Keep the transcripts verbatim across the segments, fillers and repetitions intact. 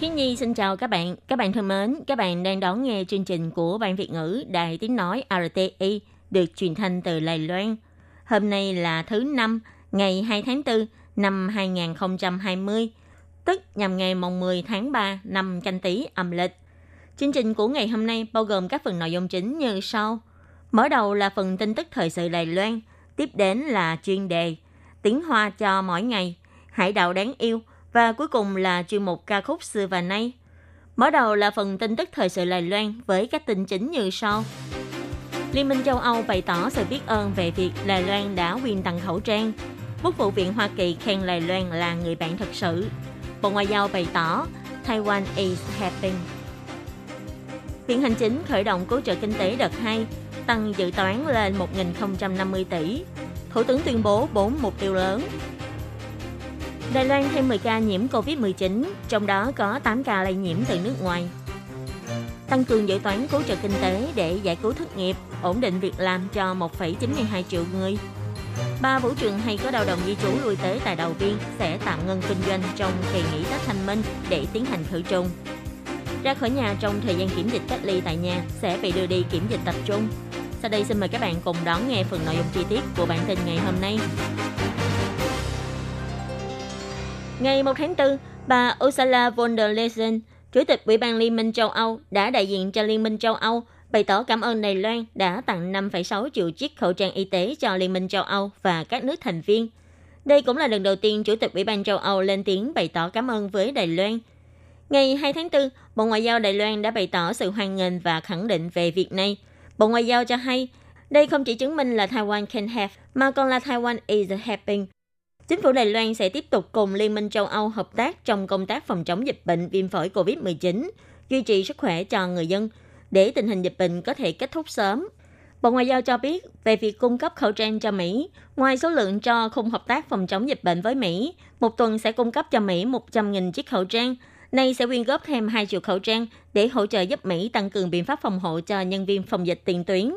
Khiến Nhi xin chào các bạn. Các bạn thân mến, các bạn đang đón nghe chương trình của Ban Việt ngữ Đài Tiếng Nói rờ tê i được truyền thanh từ Đài Loan. Hôm nay là thứ năm, ngày hai tháng tư năm hai nghìn không trăm hai mươi, tức nhằm ngày mười tháng ba năm Canh Tý âm lịch. Chương trình của ngày hôm nay bao gồm các phần nội dung chính như sau. Mở đầu là phần tin tức thời sự Đài Loan, tiếp đến là chuyên đề Tiếng Hoa cho mỗi ngày, Hải đảo đáng yêu và cuối cùng là chuyên mục ca khúc xưa và nay. Mở đầu là phần tin tức thời sự Đài Loan với các tin chính như sau. Liên minh châu Âu bày tỏ sự biết ơn về việc Đài Loan đã quyên tặng khẩu trang. Quốc vụ viện Hoa Kỳ khen Đài Loan là người bạn thật sự. Bộ Ngoại giao bày tỏ Taiwan is helping. Viện Hành chính khởi động cứu trợ kinh tế đợt hai, tăng dự toán lên một nghìn không trăm năm mươi tỷ. Thủ tướng tuyên bố bốn mục tiêu lớn. Đài Loan thêm mười ca nhiễm covid mười chín, trong đó có tám ca lây nhiễm từ nước ngoài. Tăng cường dự toán cứu trợ kinh tế để giải cứu thất nghiệp, ổn định việc làm cho một phẩy chín hai triệu người. Ba vũ trường hay có lao động di trú lui tới tại Đào Viên sẽ tạm ngưng kinh doanh trong kỳ nghỉ Tết Thanh Minh để tiến hành khử trùng. Ra khỏi nhà trong thời gian kiểm dịch cách ly tại nhà sẽ bị đưa đi kiểm dịch tập trung. Sau đây xin mời các bạn cùng đón nghe phần nội dung chi tiết của bản tin ngày hôm nay. Ngày một tháng tư, bà Ursula von der Leyen, Chủ tịch Ủy ban Liên minh châu Âu đã đại diện cho Liên minh châu Âu bày tỏ cảm ơn Đài Loan đã tặng năm phẩy sáu triệu chiếc khẩu trang y tế cho Liên minh châu Âu và các nước thành viên. Đây cũng là lần đầu tiên Chủ tịch Ủy ban châu Âu lên tiếng bày tỏ cảm ơn với Đài Loan. Ngày hai tháng tư, Bộ Ngoại giao Đài Loan đã bày tỏ sự hoan nghênh và khẳng định về việc này. Bộ Ngoại giao cho hay, đây không chỉ chứng minh là Taiwan can help, mà còn là Taiwan is helping. Chính phủ Đài Loan sẽ tiếp tục cùng Liên minh châu Âu hợp tác trong công tác phòng chống dịch bệnh viêm phổi covid mười chín, duy trì sức khỏe cho người dân, để tình hình dịch bệnh có thể kết thúc sớm. Bộ Ngoại giao cho biết về việc cung cấp khẩu trang cho Mỹ, ngoài số lượng cho khung hợp tác phòng chống dịch bệnh với Mỹ, một tuần sẽ cung cấp cho Mỹ một trăm nghìn chiếc khẩu trang, nay sẽ quyên góp thêm hai triệu khẩu trang để hỗ trợ giúp Mỹ tăng cường biện pháp phòng hộ cho nhân viên phòng dịch tiền tuyến.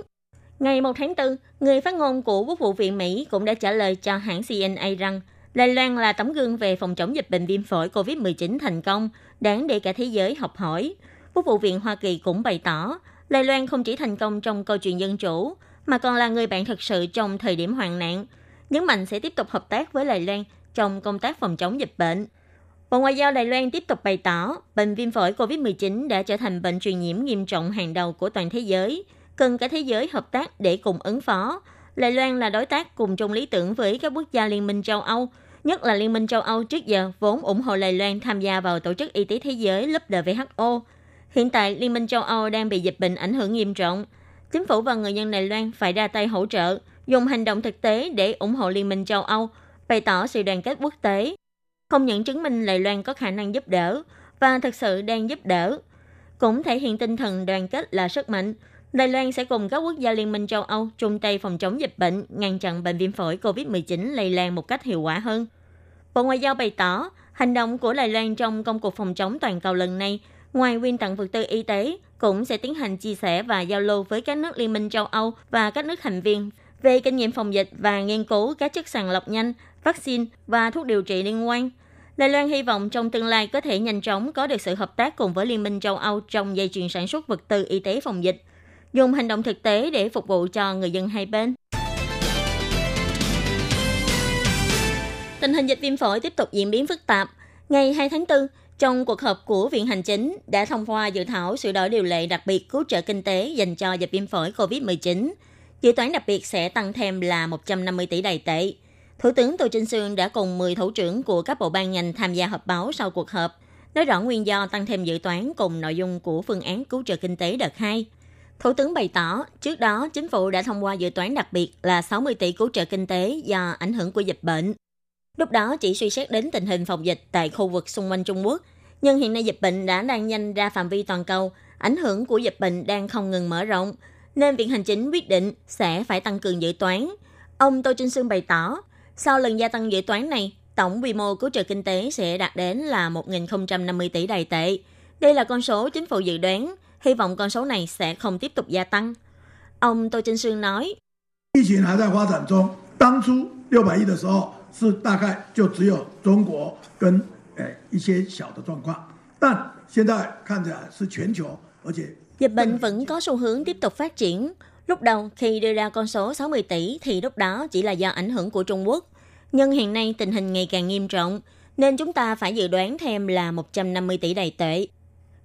Ngày một tháng tư, người phát ngôn của Quốc vụ viện Mỹ cũng đã trả lời cho hãng xê en a rằng Đài Loan là tấm gương về phòng chống dịch bệnh viêm phổi covid mười chín thành công, đáng để cả thế giới học hỏi. Quốc vụ viện Hoa Kỳ cũng bày tỏ, Đài Loan không chỉ thành công trong câu chuyện dân chủ, mà còn là người bạn thật sự trong thời điểm hoạn nạn, nhấn mạnh sẽ tiếp tục hợp tác với Đài Loan trong công tác phòng chống dịch bệnh. Bộ Ngoại giao Đài Loan tiếp tục bày tỏ, bệnh viêm phổi covid mười chín đã trở thành bệnh truyền nhiễm nghiêm trọng hàng đầu của toàn thế giới, cần cả thế giới hợp tác để cùng ứng phó. Đài Loan là đối tác cùng chung lý tưởng với các quốc gia Liên minh châu Âu, nhất là Liên minh châu Âu trước giờ vốn ủng hộ Đài Loan tham gia vào Tổ chức Y tế Thế giới lớp W H O. Hiện tại, Liên minh châu Âu đang bị dịch bệnh ảnh hưởng nghiêm trọng. Chính phủ và người dân Đài Loan phải ra tay hỗ trợ, dùng hành động thực tế để ủng hộ Liên minh châu Âu, bày tỏ sự đoàn kết quốc tế. Không những chứng minh Đài Loan có khả năng giúp đỡ và thực sự đang giúp đỡ, cũng thể hiện tinh thần đoàn kết là sức mạnh. Đài Loan sẽ cùng các quốc gia Liên minh châu Âu chung tay phòng chống dịch bệnh, ngăn chặn bệnh viêm phổi covid mười chín lây lan một cách hiệu quả hơn. Bộ Ngoại giao bày tỏ, hành động của Đài Loan trong công cuộc phòng chống toàn cầu lần này, ngoài quyên tặng vật tư y tế, cũng sẽ tiến hành chia sẻ và giao lưu với các nước Liên minh châu Âu và các nước thành viên về kinh nghiệm phòng dịch và nghiên cứu các chất sàng lọc nhanh, vaccine và thuốc điều trị liên quan. Đài Loan hy vọng trong tương lai có thể nhanh chóng có được sự hợp tác cùng với Liên minh châu Âu trong dây chuyền sản xuất vật tư y tế phòng dịch, dùng hành động thực tế để phục vụ cho người dân hai bên. Tình hình dịch viêm phổi tiếp tục diễn biến phức tạp. Ngày hai tháng tư, trong cuộc họp của Viện Hành chính đã thông qua dự thảo sửa đổi điều lệ đặc biệt cứu trợ kinh tế dành cho dịch viêm phổi covid mười chín. Dự toán đặc biệt sẽ tăng thêm là một trăm năm mươi tỷ Đài tệ. Thủ tướng Tô Trinh Xương đã cùng mười thủ trưởng của các bộ ban ngành tham gia họp báo sau cuộc họp, nói rõ nguyên do tăng thêm dự toán cùng nội dung của phương án cứu trợ kinh tế đợt hai. Thủ tướng bày tỏ, trước đó chính phủ đã thông qua dự toán đặc biệt là sáu mươi tỷ cứu trợ kinh tế do ảnh hưởng của dịch bệnh. Lúc đó chỉ suy xét đến tình hình phòng dịch tại khu vực xung quanh Trung Quốc. Nhưng hiện nay dịch bệnh đã lan nhanh ra phạm vi toàn cầu, ảnh hưởng của dịch bệnh đang không ngừng mở rộng, nên Viện Hành Chính quyết định sẽ phải tăng cường dự toán. Ông Tô Trinh Xương bày tỏ, sau lần gia tăng dự toán này, tổng quy mô cứu trợ kinh tế sẽ đạt đến là một nghìn không trăm năm mươi tỷ Đài tệ. Đây là con số chính phủ dự đoán, hy vọng con số này sẽ không tiếp tục gia tăng. Ông Tô Trinh Xương nói, dịch bệnh vẫn có xu hướng tiếp tục phát triển. Lúc đầu khi đưa ra con số sáu mươi tỷ thì lúc đó chỉ là do ảnh hưởng của Trung Quốc. Nhưng hiện nay tình hình ngày càng nghiêm trọng, nên chúng ta phải dự đoán thêm là một trăm năm mươi tỷ Đài tệ.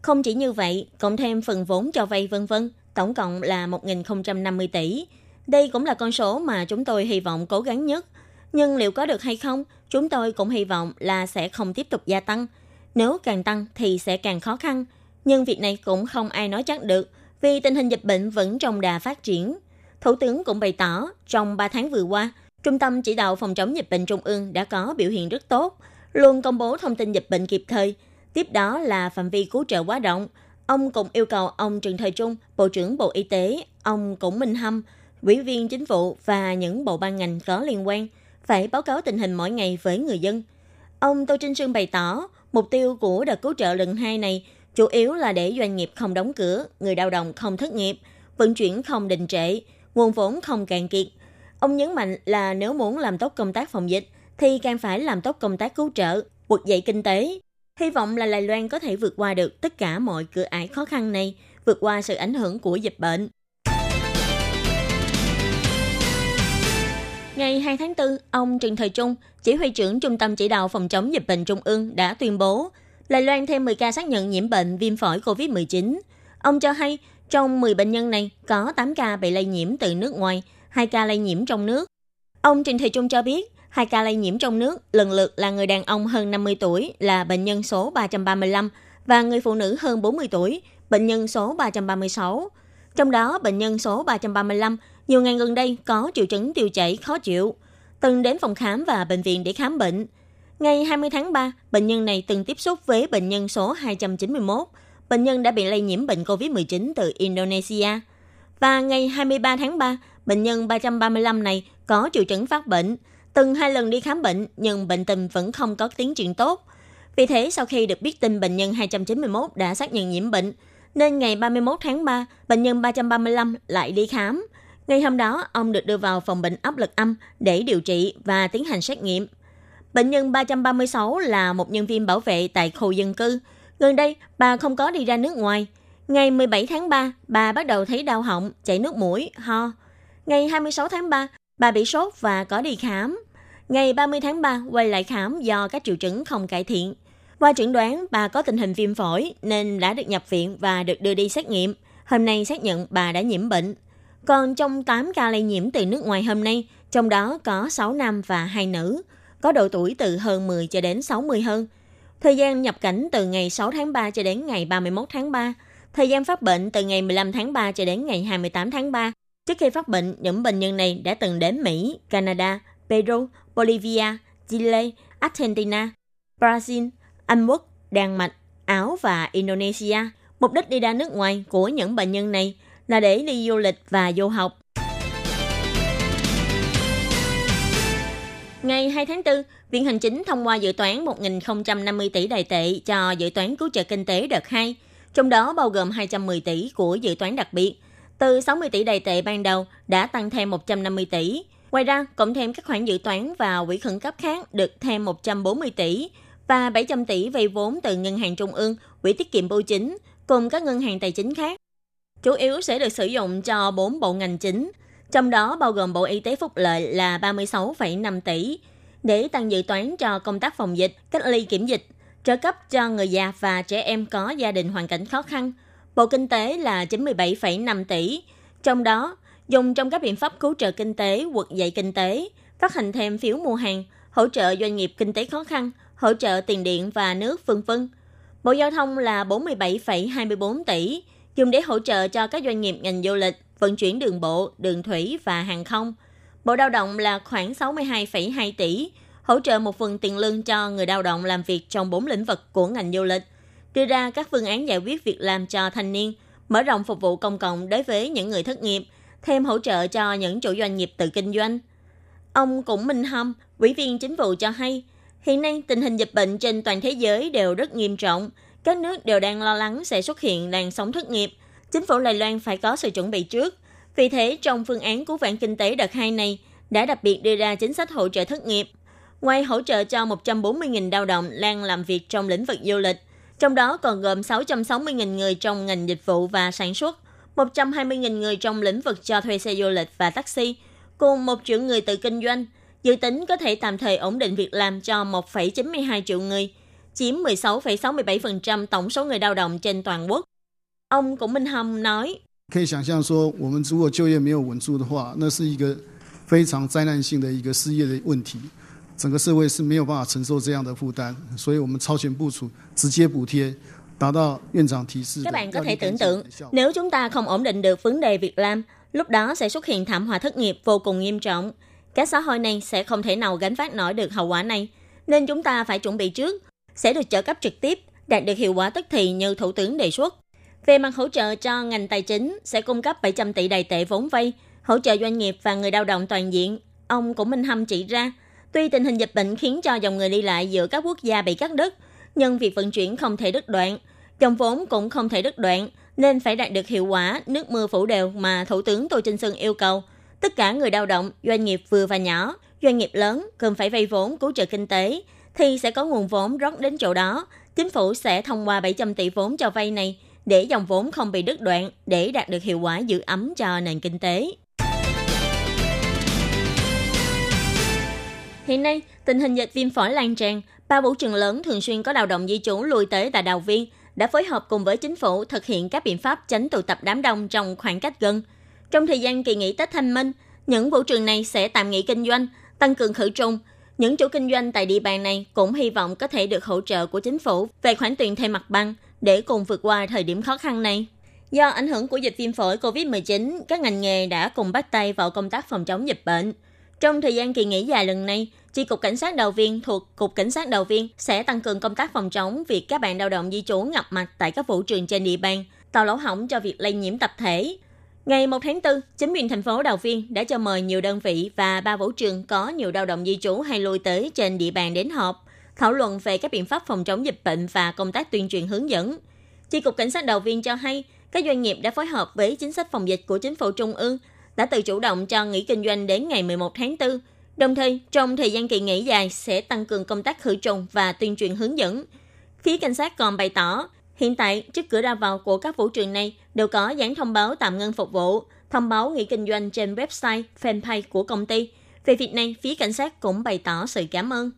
Không chỉ như vậy, cộng thêm phần vốn cho vay vân vân, tổng cộng là một nghìn không trăm năm mươi tỷ. Đây cũng là con số mà chúng tôi hy vọng cố gắng nhất. Nhưng liệu có được hay không, chúng tôi cũng hy vọng là sẽ không tiếp tục gia tăng. Nếu càng tăng thì sẽ càng khó khăn. Nhưng việc này cũng không ai nói chắc được, vì tình hình dịch bệnh vẫn trong đà phát triển. Thủ tướng cũng bày tỏ, trong ba tháng vừa qua, Trung tâm Chỉ đạo Phòng chống dịch bệnh Trung ương đã có biểu hiện rất tốt, luôn công bố thông tin dịch bệnh kịp thời. Tiếp đó là phạm vi cứu trợ quá rộng. Ông cũng yêu cầu ông Trần Thời Trung, Bộ trưởng Bộ Y tế, ông Cung Minh Hâm, Ủy viên Chính phủ và những bộ ban ngành có liên quan phải báo cáo tình hình mỗi ngày với người dân. Ông Tô Trinh Sơn bày tỏ, mục tiêu của đợt cứu trợ lần hai này chủ yếu là để doanh nghiệp không đóng cửa, người lao động không thất nghiệp, vận chuyển không đình trệ, nguồn vốn không cạn kiệt. Ông nhấn mạnh là nếu muốn làm tốt công tác phòng dịch thì càng phải làm tốt công tác cứu trợ, vực dậy kinh tế. Hy vọng là Đài Loan có thể vượt qua được tất cả mọi cửa ải khó khăn này, vượt qua sự ảnh hưởng của dịch bệnh. Ngày hai tháng tư, ông Trần Thời Trung, Chỉ huy trưởng Trung tâm Chỉ đạo Phòng chống dịch bệnh Trung ương đã tuyên bố Đài Loan thêm mười ca xác nhận nhiễm bệnh viêm phổi covid mười chín. Ông cho hay trong mười bệnh nhân này có tám ca bị lây nhiễm từ nước ngoài, hai ca lây nhiễm trong nước. Ông Trần Thời Trung cho biết hai ca lây nhiễm trong nước lần lượt là người đàn ông hơn năm mươi tuổi là bệnh nhân số ba trăm ba mươi lăm và người phụ nữ hơn bốn mươi tuổi, bệnh nhân số ba trăm ba mươi sáu. Trong đó, bệnh nhân số ba trăm ba mươi lăm nhiều ngày gần đây có triệu chứng tiêu chảy khó chịu, từng đến phòng khám và bệnh viện để khám bệnh. Ngày hai mươi tháng ba, bệnh nhân này từng tiếp xúc với bệnh nhân số hai trăm chín mươi mốt, bệnh nhân đã bị lây nhiễm bệnh covid mười chín từ Indonesia. Và ngày hai mươi ba tháng ba, bệnh nhân ba trăm ba mươi lăm này có triệu chứng phát bệnh, từng hai lần đi khám bệnh nhưng bệnh tình vẫn không có tiến triển tốt. Vì thế, sau khi được biết tin bệnh nhân hai trăm chín mươi mốt đã xác nhận nhiễm bệnh, nên ngày ba mươi mốt tháng ba, bệnh nhân ba trăm ba mươi lăm lại đi khám. Ngày hôm đó, ông được đưa vào phòng bệnh áp lực âm để điều trị và tiến hành xét nghiệm. Bệnh nhân ba trăm ba mươi sáu là một nhân viên bảo vệ tại khu dân cư. Gần đây, bà không có đi ra nước ngoài. Ngày mười bảy tháng ba, bà bắt đầu thấy đau họng, chảy nước mũi, ho. Ngày hai mươi sáu tháng ba, bà bị sốt và có đi khám. Ngày ba mươi tháng ba, quay lại khám do các triệu chứng không cải thiện. Qua chẩn đoán, bà có tình hình viêm phổi nên đã được nhập viện và được đưa đi xét nghiệm. Hôm nay xác nhận bà đã nhiễm bệnh. Còn trong tám ca lây nhiễm từ nước ngoài hôm nay, trong đó có sáu nam và hai nữ, có độ tuổi từ hơn mười cho đến sáu mươi hơn. Thời gian nhập cảnh từ ngày sáu tháng ba cho đến ngày ba mươi mốt tháng ba. Thời gian phát bệnh từ ngày mười lăm tháng ba cho đến ngày hai mươi tám tháng ba. Trước khi phát bệnh, những bệnh nhân này đã từng đến Mỹ, Canada, Peru, Bolivia, Chile, Argentina, Brazil, Anh Quốc, Đan Mạch, Áo và Indonesia. Mục đích đi ra nước ngoài của những bệnh nhân này là để đi du lịch và du học. Ngày hai tháng tư, Viện Hành Chính thông qua dự toán một nghìn không trăm năm mươi tỷ Đài tệ cho dự toán cứu trợ kinh tế đợt hai, trong đó bao gồm hai trăm mười tỷ của dự toán đặc biệt. Từ sáu mươi tỷ Đài tệ ban đầu đã tăng thêm một trăm năm mươi tỷ. Ngoài ra, cộng thêm các khoản dự toán và quỹ khẩn cấp khác được thêm một trăm bốn mươi tỷ và bảy trăm tỷ vay vốn từ Ngân hàng Trung ương, Quỹ tiết kiệm bưu chính cùng các ngân hàng tài chính khác. Chủ yếu sẽ được sử dụng cho bốn bộ ngành chính, trong đó bao gồm Bộ Y tế Phúc lợi là ba mươi sáu phẩy năm tỷ để tăng dự toán cho công tác phòng dịch, cách ly kiểm dịch, trợ cấp cho người già và trẻ em có gia đình hoàn cảnh khó khăn. Bộ Kinh tế là chín mươi bảy phẩy năm tỷ, trong đó dùng trong các biện pháp cứu trợ kinh tế, vực dậy kinh tế, phát hành thêm phiếu mua hàng, hỗ trợ doanh nghiệp kinh tế khó khăn, hỗ trợ tiền điện và nước, vân vân. Bộ Giao thông là bốn mươi bảy phẩy hai mươi bốn tỷ, dùng để hỗ trợ cho các doanh nghiệp ngành du lịch, vận chuyển đường bộ, đường thủy và hàng không. Bộ Lao động là khoảng sáu mươi hai phẩy hai tỷ, hỗ trợ một phần tiền lương cho người lao động làm việc trong bốn lĩnh vực của ngành du lịch, đưa ra các phương án giải quyết việc làm cho thanh niên, mở rộng phục vụ công cộng đối với những người thất nghiệp, thêm hỗ trợ cho những chủ doanh nghiệp tự kinh doanh. Ông Cung Minh Hâm, Ủy viên Chính phủ cho hay, hiện nay tình hình dịch bệnh trên toàn thế giới đều rất nghiêm trọng, các nước đều đang lo lắng sẽ xuất hiện làn sóng thất nghiệp. Chính phủ Đài Loan phải có sự chuẩn bị trước. Vì thế, trong phương án cứu vãn kinh tế đợt hai này đã đặc biệt đưa ra chính sách hỗ trợ thất nghiệp. Ngoài hỗ trợ cho một trăm bốn mươi nghìn lao động đang làm việc trong lĩnh vực du lịch, trong đó còn gồm sáu trăm sáu mươi nghìn người trong ngành dịch vụ và sản xuất, một trăm hai mươi nghìn người trong lĩnh vực cho thuê xe du lịch và taxi, cùng một triệu người tự kinh doanh, dự tính có thể tạm thời ổn định việc làm cho một phẩy chín mươi hai triệu người, chiếm mười sáu phẩy sáu mươi bảy phần trăm tổng số người lao động trên toàn quốc. Ông Cung Minh Hâm nói, các bạn có thể tưởng tượng, nếu chúng ta không ổn định được vấn đề việc làm, lúc đó sẽ xuất hiện thảm họa thất nghiệp vô cùng nghiêm trọng. Các xã hội này sẽ không thể nào gánh vác nổi được hậu quả này, nên chúng ta phải chuẩn bị trước, sẽ được trợ cấp trực tiếp, đạt được hiệu quả tức thì như Thủ tướng đề xuất. Về mặt hỗ trợ cho ngành tài chính, sẽ cung cấp bảy trăm tỷ Đài tệ vốn vay, hỗ trợ doanh nghiệp và người lao động toàn diện. Ông Cung Minh Hâm chỉ ra, tuy tình hình dịch bệnh khiến cho dòng người đi lại giữa các quốc gia bị cắt đứt, nhưng việc vận chuyển không thể đứt đoạn, dòng vốn cũng không thể đứt đoạn, nên phải đạt được hiệu quả nước mưa phủ đều mà Thủ tướng Tô Trinh Xương yêu cầu. Tất cả người lao động, doanh nghiệp vừa và nhỏ, doanh nghiệp lớn cần phải vay vốn cứu trợ kinh tế, thì sẽ có nguồn vốn rót đến chỗ đó. Chính phủ sẽ thông qua bảy trăm tỷ vốn cho vay này để dòng vốn không bị đứt đoạn, để đạt được hiệu quả giữ ấm cho nền kinh tế. Hiện nay, tình hình dịch viêm phổi lan tràn, ba vũ trường lớn thường xuyên có lao động di trú lui tới tại Đào Viên đã phối hợp cùng với chính phủ thực hiện các biện pháp tránh tụ tập đám đông trong khoảng cách gần. Trong thời gian kỳ nghỉ Tết Thanh Minh, những vũ trường này sẽ tạm nghỉ kinh doanh, tăng cường khử trùng. Những chủ kinh doanh tại địa bàn này cũng hy vọng có thể được hỗ trợ của chính phủ về khoản tiền thuê mặt bằng để cùng vượt qua thời điểm khó khăn này. Do ảnh hưởng của dịch viêm phổi covid mười chín, các ngành nghề đã cùng bắt tay vào công tác phòng chống dịch bệnh. Trong thời gian kỳ nghỉ dài lần này, Chi cục Cảnh sát Đào Viên thuộc Cục Cảnh sát Đào Viên sẽ tăng cường công tác phòng chống việc các bạn lao động di trú ngập mặt tại các vũ trường trên địa bàn, tạo lỗ hổng cho việc lây nhiễm tập thể. Ngày mồng một tháng tư, chính quyền thành phố Đào Viên đã cho mời nhiều đơn vị và ba vũ trường có nhiều lao động di trú hay lui tới trên địa bàn đến họp, thảo luận về các biện pháp phòng chống dịch bệnh và công tác tuyên truyền hướng dẫn. Chi cục Cảnh sát Đào Viên cho hay, các doanh nghiệp đã phối hợp với chính sách phòng dịch của chính phủ trung ương, đã tự chủ động cho nghỉ kinh doanh đến ngày mười một tháng tư. Đồng thời, trong thời gian kỳ nghỉ dài sẽ tăng cường công tác khử trùng và tuyên truyền hướng dẫn. Phía cảnh sát còn bày tỏ, hiện tại trước cửa ra vào của các vũ trường này đều có dán thông báo tạm ngưng phục vụ, thông báo nghỉ kinh doanh trên website, fanpage của công ty. Về việc này, phía cảnh sát cũng bày tỏ sự cảm ơn.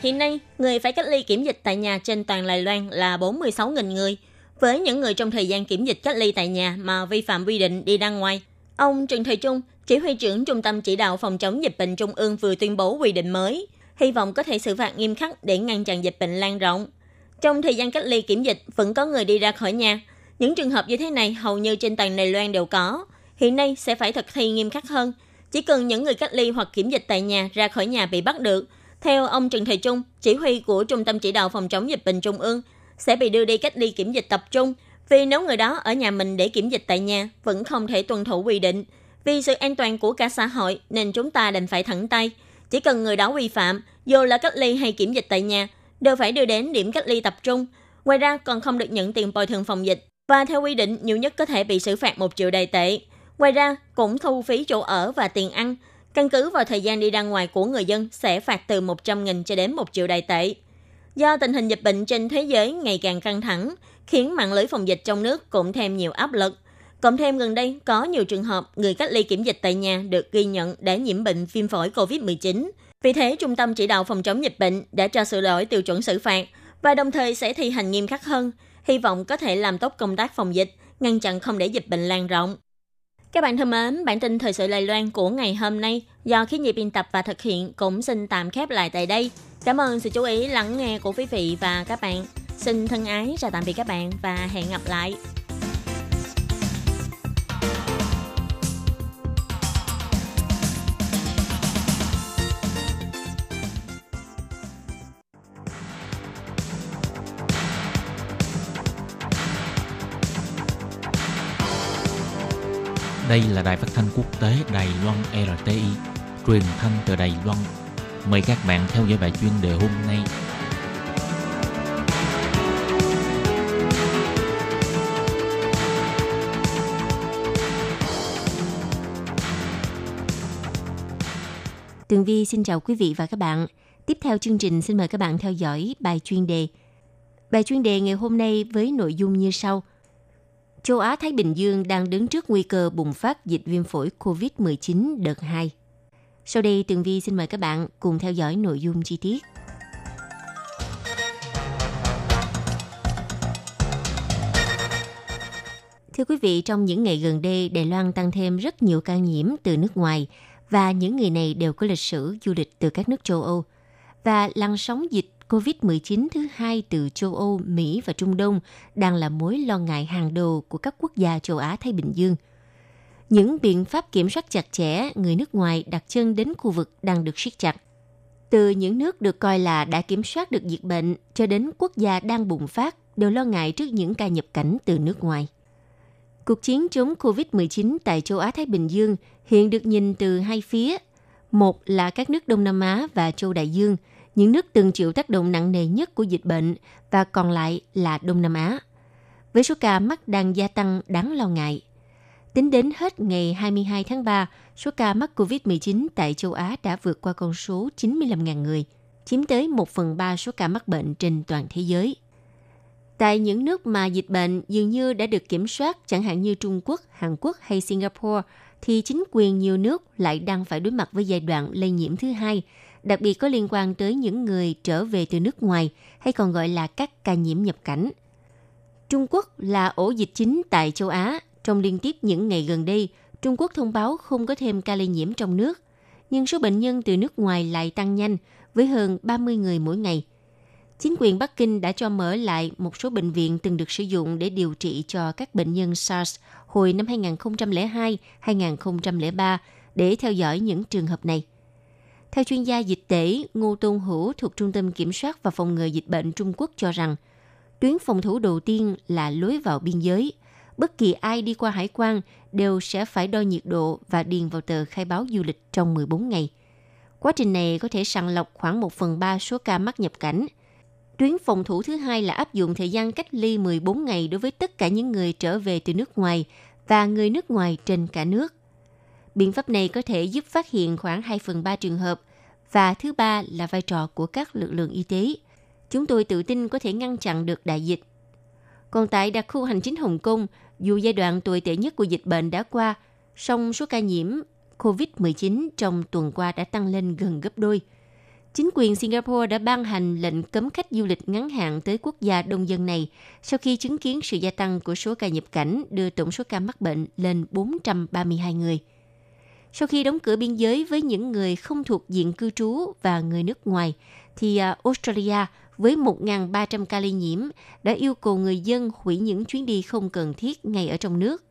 Hiện nay, người phải cách ly kiểm dịch tại nhà trên toàn Đài Loan là bốn mươi sáu nghìn người. Với những người trong thời gian kiểm dịch cách ly tại nhà mà vi phạm quy định đi ra ngoài, ông Trần Thời Trung, chỉ huy trưởng Trung tâm Chỉ đạo Phòng chống dịch bệnh Trung ương vừa tuyên bố quy định mới, hy vọng có thể xử phạt nghiêm khắc để ngăn chặn dịch bệnh lan rộng. Trong thời gian cách ly kiểm dịch vẫn có người đi ra khỏi nhà. Những trường hợp như thế này hầu như trên toàn Đài Loan đều có. Hiện nay sẽ phải thực thi nghiêm khắc hơn. Chỉ cần những người cách ly hoặc kiểm dịch tại nhà ra khỏi nhà bị bắt được, theo ông Trần Thời Trung, chỉ huy của Trung tâm Chỉ đạo Phòng chống dịch bệnh Trung ương, sẽ bị đưa đi cách ly kiểm dịch tập trung. Vì nếu người đó ở nhà mình để kiểm dịch tại nhà vẫn không thể tuân thủ quy định. Vì sự an toàn của cả xã hội nên chúng ta đành phải thẳng tay. Chỉ cần người đó vi phạm, dù là cách ly hay kiểm dịch tại nhà, đều phải đưa đến điểm cách ly tập trung. Ngoài ra còn không được nhận tiền bồi thường phòng dịch và theo quy định nhiều nhất có thể bị xử phạt một triệu Đài tệ. Ngoài ra cũng thu phí chỗ ở và tiền ăn. Căn cứ vào thời gian đi ra ngoài của người dân sẽ phạt từ một trăm nghìn cho đến một triệu Đài tệ. Do tình hình dịch bệnh trên thế giới ngày càng căng thẳng, khiến mạng lưới phòng dịch trong nước cũng thêm nhiều áp lực. Cộng thêm gần đây có nhiều trường hợp người cách ly kiểm dịch tại nhà được ghi nhận đã nhiễm bệnh viêm phổi covid mười chín. Vì thế, Trung tâm Chỉ đạo Phòng chống dịch bệnh đã cho sửa đổi tiêu chuẩn xử phạt và đồng thời sẽ thi hành nghiêm khắc hơn, hy vọng có thể làm tốt công tác phòng dịch, ngăn chặn không để dịch bệnh lan rộng. Các bạn thân mến, bản tin thời sự Đài Loan của ngày hôm nay do Khí Nhi biên tập và thực hiện cũng xin tạm khép lại tại đây. Cảm ơn sự chú ý lắng nghe của quý vị và các bạn. Xin thân ái chào tạm biệt các bạn và hẹn gặp lại. Đây là đài phát thanh quốc tế Đài Loan rờ tê i, truyền thanh từ Đài Loan. Mời các bạn theo dõi bài chuyên đề hôm nay. Tường Vi xin chào quý vị và các bạn. Tiếp theo chương trình xin mời các bạn theo dõi bài chuyên đề. Bài chuyên đề ngày hôm nay với nội dung như sau. Châu Á-Thái Bình Dương đang đứng trước nguy cơ bùng phát dịch viêm phổi covid mười chín đợt hai. Sau đây, Tường Vi xin mời các bạn cùng theo dõi nội dung chi tiết. Thưa quý vị, trong những ngày gần đây, Đài Loan tăng thêm rất nhiều ca nhiễm từ nước ngoài và những người này đều có lịch sử du lịch từ các nước châu Âu. Và làn sóng dịch covid mười chín thứ hai từ châu Âu, Mỹ và Trung Đông đang là mối lo ngại hàng đầu của các quốc gia châu Á-Thái Bình Dương. Những biện pháp kiểm soát chặt chẽ người nước ngoài đặt chân đến khu vực đang được siết chặt. Từ những nước được coi là đã kiểm soát được dịch bệnh cho đến quốc gia đang bùng phát đều lo ngại trước những ca nhập cảnh từ nước ngoài. Cuộc chiến chống covid mười chín tại châu Á-Thái Bình Dương hiện được nhìn từ hai phía. Một là các nước Đông Nam Á và châu Đại Dương, những nước từng chịu tác động nặng nề nhất của dịch bệnh, và còn lại là Đông Nam Á, với số ca mắc đang gia tăng đáng lo ngại. Tính đến hết ngày hai mươi hai tháng ba, số ca mắc covid mười chín tại châu Á đã vượt qua con số chín mươi lăm nghìn người, chiếm tới một phần ba số ca mắc bệnh trên toàn thế giới. Tại những nước mà dịch bệnh dường như đã được kiểm soát, chẳng hạn như Trung Quốc, Hàn Quốc hay Singapore, thì chính quyền nhiều nước lại đang phải đối mặt với giai đoạn lây nhiễm thứ hai, đặc biệt có liên quan tới những người trở về từ nước ngoài hay còn gọi là các ca nhiễm nhập cảnh. Trung Quốc là ổ dịch chính tại châu Á. Trong liên tiếp những ngày gần đây, Trung Quốc thông báo không có thêm ca lây nhiễm trong nước, nhưng số bệnh nhân từ nước ngoài lại tăng nhanh với hơn ba mươi người mỗi ngày. Chính quyền Bắc Kinh đã cho mở lại một số bệnh viện từng được sử dụng để điều trị cho các bệnh nhân SARS hồi năm hai nghìn không trăm lẻ hai đến hai nghìn không trăm lẻ ba để theo dõi những trường hợp này. Theo chuyên gia dịch tễ Ngô Tôn Hữu thuộc Trung tâm Kiểm soát và Phòng ngừa Dịch bệnh Trung Quốc cho rằng, tuyến phòng thủ đầu tiên là lối vào biên giới. Bất kỳ ai đi qua hải quan đều sẽ phải đo nhiệt độ và điền vào tờ khai báo du lịch trong mười bốn ngày. Quá trình này có thể sàng lọc khoảng một phần ba số ca mắc nhập cảnh. Tuyến phòng thủ thứ hai là áp dụng thời gian cách ly mười bốn ngày đối với tất cả những người trở về từ nước ngoài và người nước ngoài trên cả nước. Biện pháp này có thể giúp phát hiện khoảng hai phần ba trường hợp, và thứ ba là vai trò của các lực lượng y tế. Chúng tôi tự tin có thể ngăn chặn được đại dịch. Còn tại đặc khu hành chính Hồng Kông, dù giai đoạn tồi tệ nhất của dịch bệnh đã qua, song số ca nhiễm covid mười chín trong tuần qua đã tăng lên gần gấp đôi. Chính quyền Singapore đã ban hành lệnh cấm khách du lịch ngắn hạn tới quốc gia đông dân này sau khi chứng kiến sự gia tăng của số ca nhập cảnh đưa tổng số ca mắc bệnh lên bốn trăm ba mươi hai người. Sau khi đóng cửa biên giới với những người không thuộc diện cư trú và người nước ngoài, thì Australia với một nghìn ba trăm ca lây nhiễm đã yêu cầu người dân hủy những chuyến đi không cần thiết ngay ở trong nước.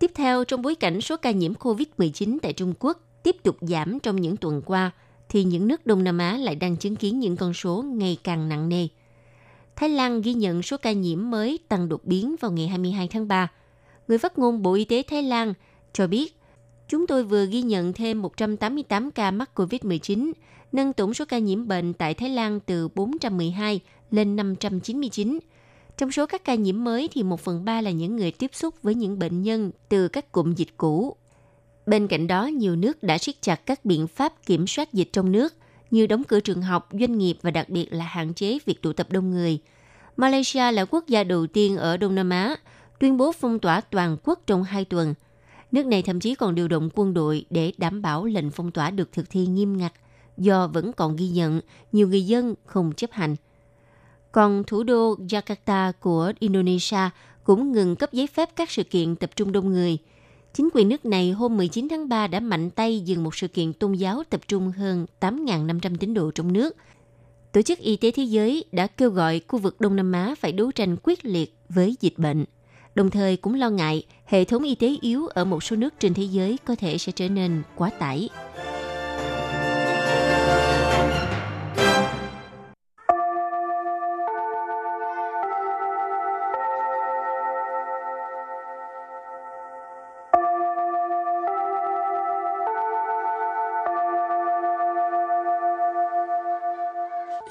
Tiếp theo, trong bối cảnh số ca nhiễm covid mười chín tại Trung Quốc tiếp tục giảm trong những tuần qua, thì những nước Đông Nam Á lại đang chứng kiến những con số ngày càng nặng nề. Thái Lan ghi nhận số ca nhiễm mới tăng đột biến vào ngày hai mươi hai tháng ba. Người phát ngôn Bộ Y tế Thái Lan cho biết, chúng tôi vừa ghi nhận thêm một trăm tám mươi tám ca mắc covid mười chín, nâng tổng số ca nhiễm bệnh tại Thái Lan từ bốn trăm mười hai lên năm trăm chín mươi chín. Trong số các ca nhiễm mới thì một phần ba là những người tiếp xúc với những bệnh nhân từ các cụm dịch cũ. Bên cạnh đó, nhiều nước đã siết chặt các biện pháp kiểm soát dịch trong nước, như đóng cửa trường học, doanh nghiệp và đặc biệt là hạn chế việc tụ tập đông người. Malaysia là quốc gia đầu tiên ở Đông Nam Á tuyên bố phong tỏa toàn quốc trong hai tuần. Nước này thậm chí còn điều động quân đội để đảm bảo lệnh phong tỏa được thực thi nghiêm ngặt, do vẫn còn ghi nhận nhiều người dân không chấp hành. Còn thủ đô Jakarta của Indonesia cũng ngừng cấp giấy phép các sự kiện tập trung đông người. Chính quyền nước này hôm mười chín tháng ba đã mạnh tay dừng một sự kiện tôn giáo tập trung hơn tám nghìn năm trăm tín đồ trong nước. Tổ chức Y tế Thế giới đã kêu gọi khu vực Đông Nam Á phải đấu tranh quyết liệt với dịch bệnh, đồng thời cũng lo ngại hệ thống y tế yếu ở một số nước trên thế giới có thể sẽ trở nên quá tải.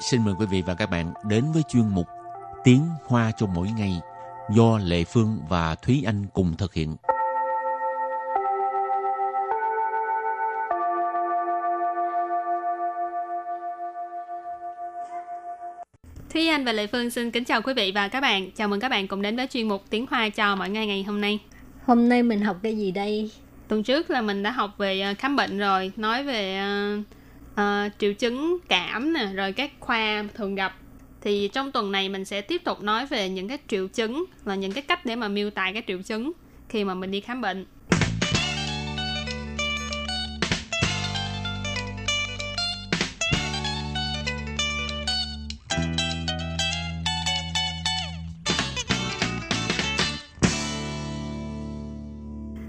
xin mời quý vị và các bạn đến với chuyên mục Tiếng Hoa cho mỗi ngày do Lệ Phương và Thúy Anh cùng thực hiện. Thúy Anh và Lệ Phương xin kính chào quý vị và các bạn. Chào mừng các bạn cùng đến với chuyên mục Tiếng Hoa cho mỗi ngày ngày hôm nay. Hôm nay mình học cái gì đây? Tuần trước là mình đã học về khám bệnh rồi, nói về uh, uh, triệu chứng cảm nè, rồi các khoa thường gặp. Thì trong tuần này mình sẽ tiếp tục nói về những cái triệu chứng và những cái cách để mà miêu tả cái triệu chứng khi mà mình đi khám bệnh.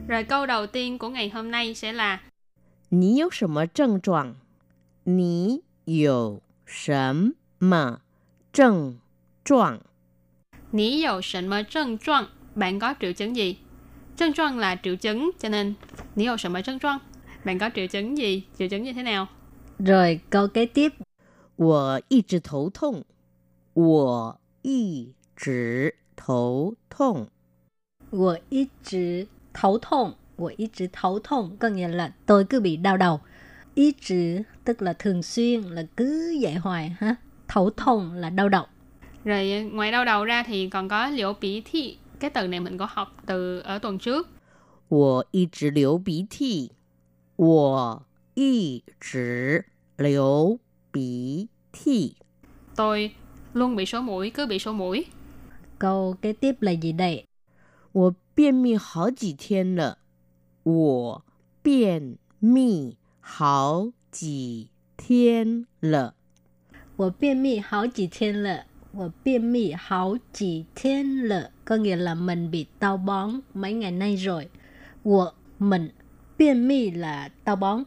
Rồi câu đầu tiên của ngày hôm nay sẽ là Ní yếu sầm mờ trần trọng. Ní yếu sầm mờ trần trọng. Ní yếu sầm mờ trần trọng. Bạn có triệu chứng gì? Trần trọng là triệu chứng, cho nên Ní yếu sầm mờ trần trọng. Bạn có triệu chứng gì? Triệu chứng như thế nào? Rồi câu kế tiếp. Wo yi zhi tou tong. Wo yi zhi tou tong. Wo yi zhi thấu thông, của ý chí thấu thông có nghĩa là tôi cứ bị đau đầu. Ý chí tức là thường xuyên, là cứ vậy hoài ha. Thấu thông là đau đầu. Rồi ngoài đau đầu ra thì còn có liễu bí thị. Cái từ này mình có học từ ở tuần trước. Wo yi zhi liễu bí thị. Wo yi zhi liễu bí thị. Tôi luôn bị sổ mũi, cứ bị sổ mũi. Câu kế tiếp là gì đây? Wo 便秘好几天了我便秘好几天了我便秘好几天了我便秘好几天了 có nghĩa là mình bị táo bón mấy ngày nay rồi. Wo mình, biên mi là táo bón,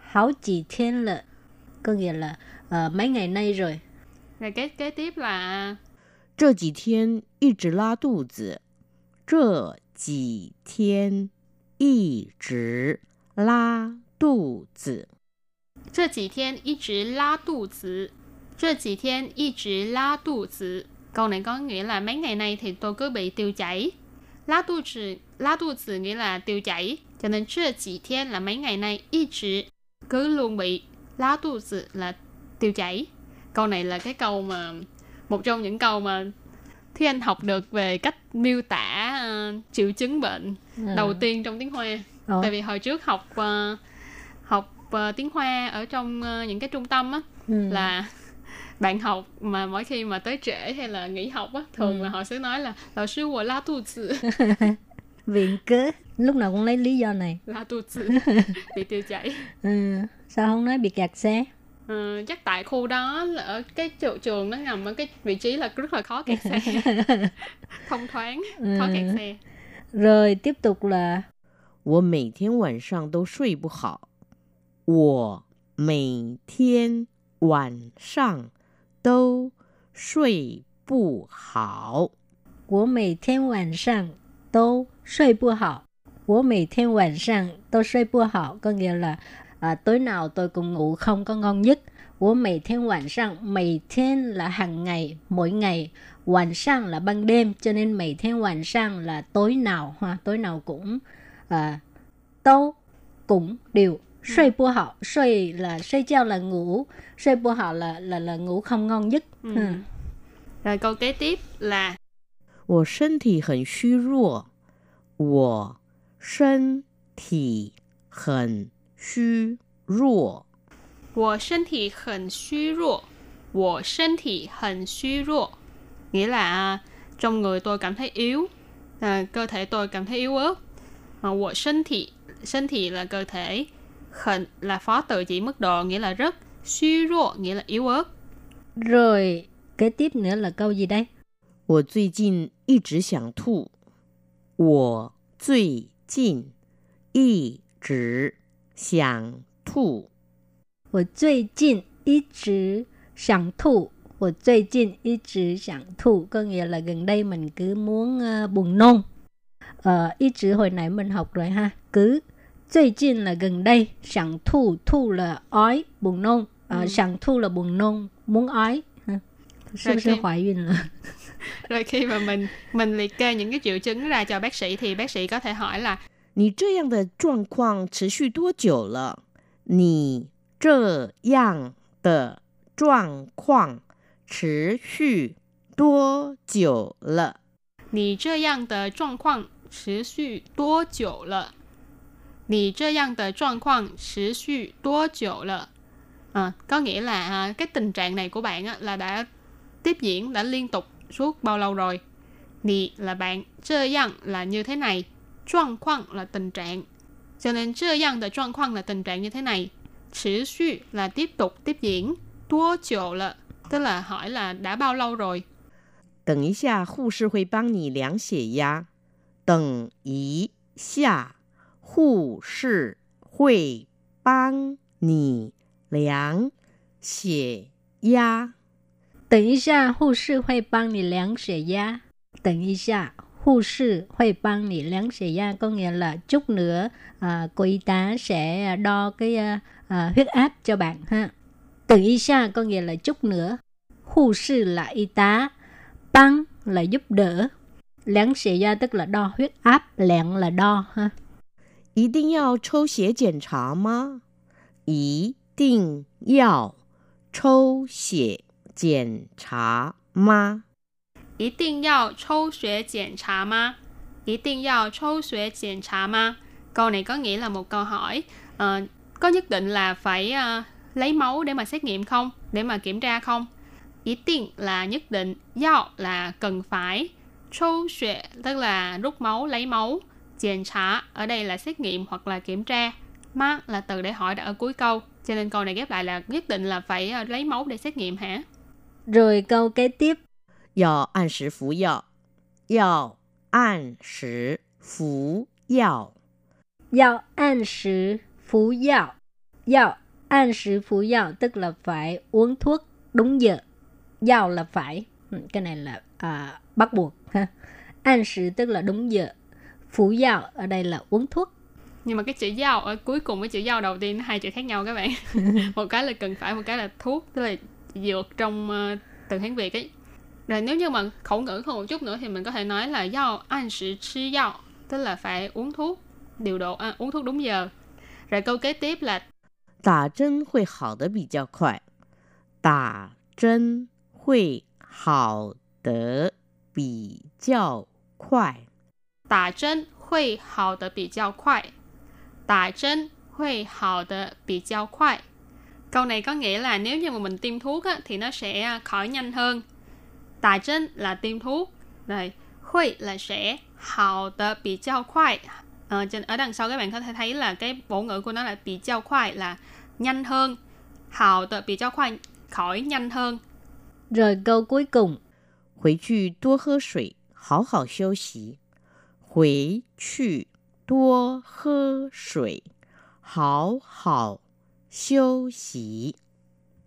háo chỉ thiên lợ có nghĩa là uh, mấy ngày nay rồi. Rồi cái kế tiếp là 这几天一直拉肚子 这几天一直拉肚子 这几天一直拉肚子 这几天一直拉肚子 Câu này có nghĩa là mấy ngày nay thì tôi cứ bị tiêu chảy. Lá tu tử, lá tu tử nghĩa là tiêu chảy. Cho nên这几天 là mấy ngày nay,一直 cứ luôn bị, lá tu tử là tiêu chảy. Câu này là cái câu mà một trong những câu mà Thúy Anh học được về cách miêu tả uh, triệu chứng bệnh à. Đầu tiên trong tiếng Hoa. Ủa? Tại vì hồi trước học uh, học uh, tiếng Hoa ở trong uh, những cái trung tâm á, ừ. là bạn học mà mỗi khi mà tới trễ hay là nghỉ học á, thường ừ. là họ sẽ nói là lão sư của la tu tử. Viện cớ, lúc nào cũng lấy lý do này. La tu tử, bị tiêu chảy. Ừ. Sao không nói bị kẹt xe? Ừ, chắc tại khu đó ở cái trường, trường nó nằm ở cái vị trí là rất là khó kẹt xe. Thông thoáng, ừ. khó kẹt xe. Rồi tiếp tục là 我每天晚上都睡不好我每天晚上都睡不好我每天晚上都睡不好我每天晚上都睡不好 có nghĩa là À, tối nào tôi cũng ngủ không có ngon nhất. Của mày thêm hoàn sang, mày thêm là hàng ngày, mỗi ngày, hoàn sang là ban đêm, cho nên mày thêm hoàn sang là tối nào, ha, tối nào cũng, à, tâu cũng đều, suy bù hảo, suy là suy chao là ngủ, suy bù hảo là là là ngủ không ngon nhất. Ừ. Ừ. Rồi câu kế tiếp là, 我身体很虚弱，我身体很 虚弱我身体很虚弱我身体很虚弱 nghĩa là trong người tôi cảm thấy yếu, à, cơ thể tôi cảm thấy yếu ớt. Mà wo sân thị, sân thị là cơ thể, hận là phó từ chỉ mức độ, nghĩa là rất, suy rô nghĩa là yếu ớt. Rồi kế tiếp nữa là câu gì đây? 我最近一直想吐我最近一直 想吐我最近一直想吐我最近一直想吐 có nghĩa là gần đây mình cứ muốn uh, buồn nôn. Ờ, uh, ý chữ hồi nãy mình học rồi ha. Cứ Duy Jin là gần đây, sẵn thu, thu là ói, buồn nôn. Sẵn uh, ừ. thu là buồn nôn, muốn ói. Rồi khi... hoài duyên rồi. Rồi khi mà mình mình liệt kê những cái triệu chứng ra cho bác sĩ thì bác sĩ có thể hỏi là Nì zhe yang de zhuang guang trì xu duo jiu le? Nì zhe yang de zhuang guang trì xu duo jiu le? Nì zhe yang de zhuang guang trì xu duo jiu le? Nì zhe yang de zhuang guang trì xu duo jiu le? À, có nghĩa là cái tình trạng này của bạn á, là đã tiếp diễn, đã liên tục suốt bao lâu rồi. Nì là bạn, zhe yang là như thế này, trạng khoang là tình trạng. Cho nên zhe yang de trạng khoang là tình trạng như thế này. Trì xu là tiếp tục, tiếp diễn. Duo jiu le, tức là hỏi là đã bao lâu rồi. Đợi một chút, bác sĩ sẽ giúp bạn đo huyết áp. Đợi một chút, bác sĩ sẽ giúp bạn Liang xie ya. Đợi một chút, bác sĩ sẽ giúp bạn đo huyết áp. Đợi một chút, bác sĩ sẽ giúp bạn đo huyết áp, có nghĩa là chút nữa à, cô y tá sẽ đo cái à, huyết áp cho bạn ha. Đợi một chút có nghĩa là chút nữa. Bác sĩ là y tá, băng là giúp đỡ, đo huyết áp tức là đo huyết áp, lượng là đo ha. Nhất định phải抽血检查吗? Ý định yào chou xie jian cha ma. Ý định yào chou xie jian cha ma. Ý định yào chou xie jian cha ma. Câu này có nghĩa là một câu hỏi. À, có nhất định là phải uh, lấy máu để mà xét nghiệm không? Để mà kiểm tra không? Ý định là nhất định. Yào là cần phải. Chou xie tức là rút máu, lấy máu. Jian cha ở đây là xét nghiệm hoặc là kiểm tra. Ma là từ để hỏi đã ở cuối câu. Cho nên câu này ghép lại là nhất định là phải lấy máu để xét nghiệm hả? Rồi câu kế tiếp. Yào an shi fu yào. Yào an shi fu yào. Yào an shi fu yào. Yào an shi fu yào tức là phải uống thuốc đúng giờ. Yào là phải. Cái này là à, bắt buộc. Ha. An shi tức là đúng giờ. Fu yào ở đây là uống thuốc. Nhưng mà cái chữ giao ở cuối cùng với chữ giao đầu tiên hai chữ khác nhau các bạn. Một cái là cần phải, một cái là thuốc, tức là dược trong uh, từ Hán Việt ấy. Rồi nếu như mà khẩu ngữ hơn một chút nữa thì mình có thể nói là giao an sử chi giao, tức là phải uống thuốc điều độ, à, uống thuốc đúng giờ. Rồi câu kế tiếp là Tả chân hội hảo de bì giao khoai. Tả chân hội hảo de bì giao khoai. Tả chân hội hảo de bì giao khoai. Tả chân hội hào de bị giao khoai. Câu này có nghĩa là nếu như mà mình tiêm thuốc á, thì nó sẽ khỏi nhanh hơn. Tả chân là tiêm thuốc. Rồi, hội là sẽ, hào de bị giao khoai. Ờ, ở đằng sau các bạn có thể thấy là cái bổ ngữ của nó là bị giao khoai là nhanh hơn. Hào de bị giao khoai khỏi nhanh hơn. Rồi câu cuối cùng. Hồi chư đua hơ sủy, hào hào xiu xí. Hồi chư Duo hơ sủy, hào hào xiu xí.